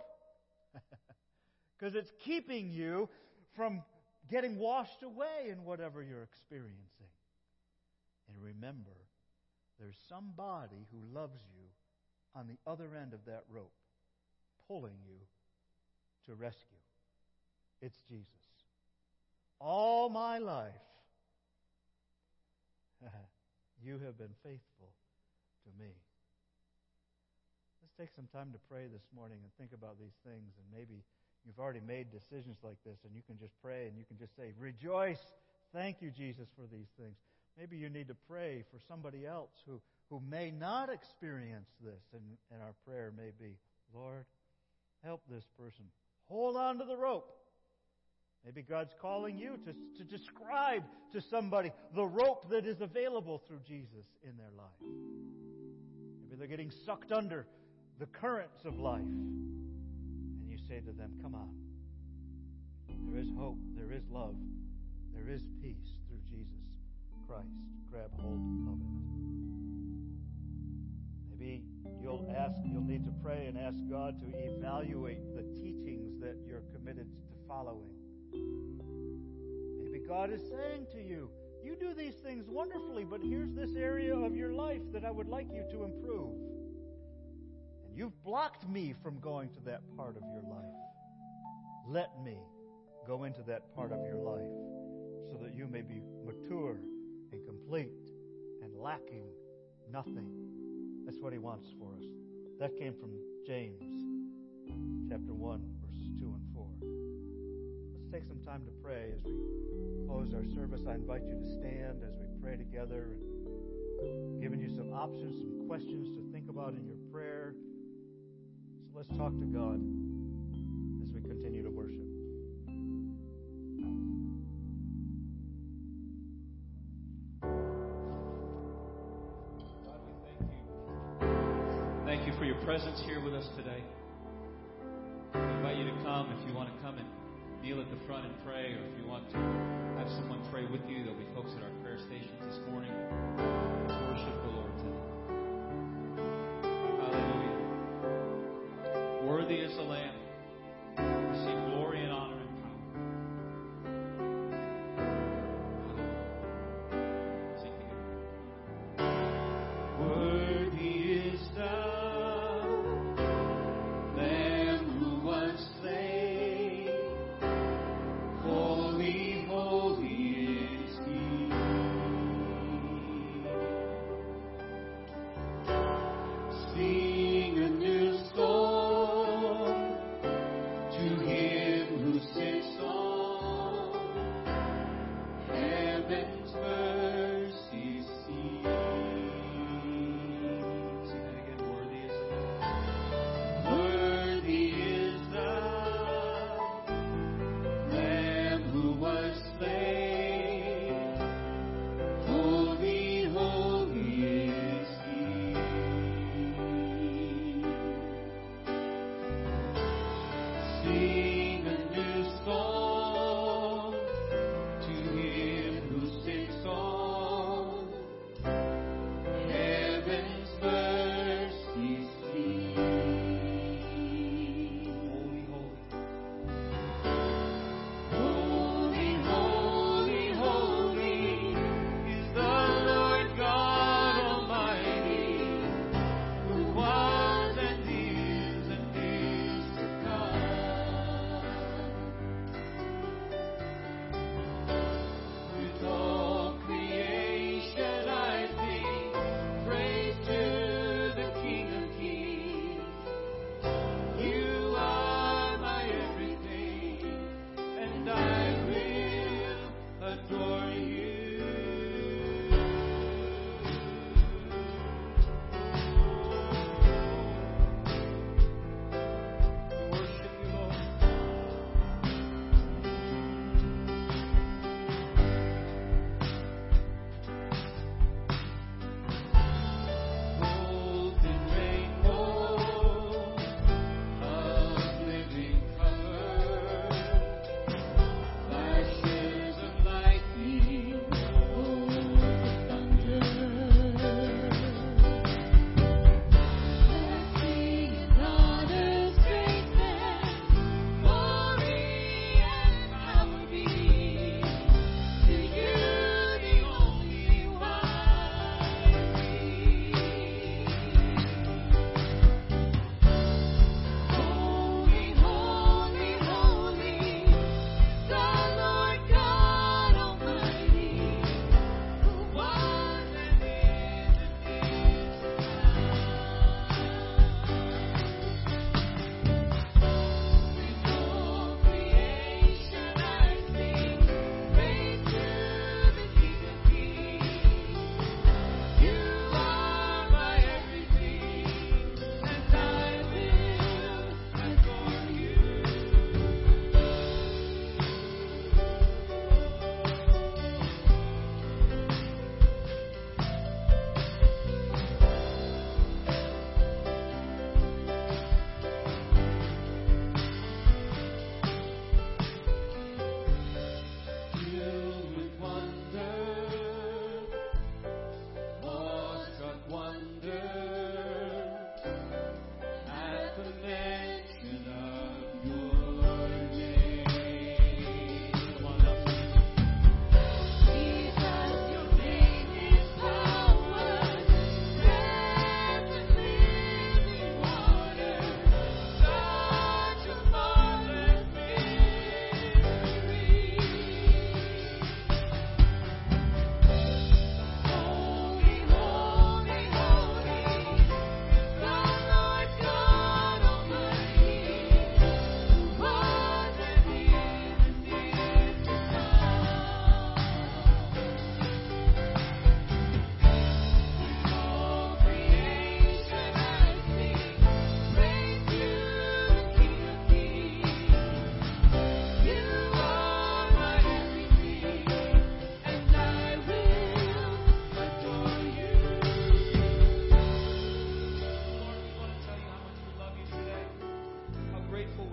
Because it's keeping you from getting washed away in whatever you're experiencing. And remember, there's somebody who loves you on the other end of that rope, pulling you to rescue. It's Jesus. All my life, you have been faithful to me. Let's take some time to pray this morning and think about these things. And maybe you've already made decisions like this, and you can just pray and you can just say, rejoice, thank you, Jesus, for these things. Maybe you need to pray for somebody else who may not experience this, and our prayer may be, Lord, help this person. Hold on to the rope. Maybe God's calling you to describe to somebody the rope that is available through Jesus in their life. Maybe they're getting sucked under the currents of life. And you say to them, come on. There is hope. There is love. There is peace through Jesus Christ. Grab hold of it. Maybe you'll need to pray and ask God to evaluate the teachings that you're committed to following. Maybe God is saying to you, you do these things wonderfully, but here's this area of your life that I would like you to improve. And you've blocked me from going to that part of your life. Let me go into that part of your life so that you may be mature and complete and lacking nothing. That's what he wants for us. That came from James chapter 1, verses 2 and 4. Take some time to pray as we close our service. I invite you to stand as we pray together, and giving you some options, some questions to think about in your prayer. So let's talk to God as we continue to worship. God, we thank you. Thank you for your presence here with us today. I invite you to come if you want to come and kneel at the front and pray, or if you want to have someone pray with you, there'll be folks at our prayer stations this morning. Let's worship the Lord today. Hallelujah. Worthy is the Lamb. Receive glory and honor and power. Sing together. Worthy is the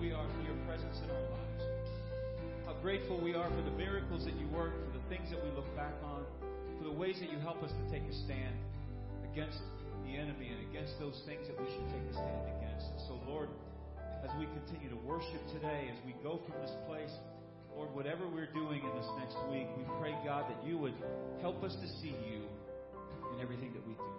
we are for your presence in our lives. How grateful we are for the miracles that you work, for the things that we look back on, for the ways that you help us to take a stand against the enemy and against those things that we should take a stand against. And so, Lord, as we continue to worship today, as we go from this place, Lord, whatever we're doing in this next week, we pray, God, that you would help us to see you in everything that we do.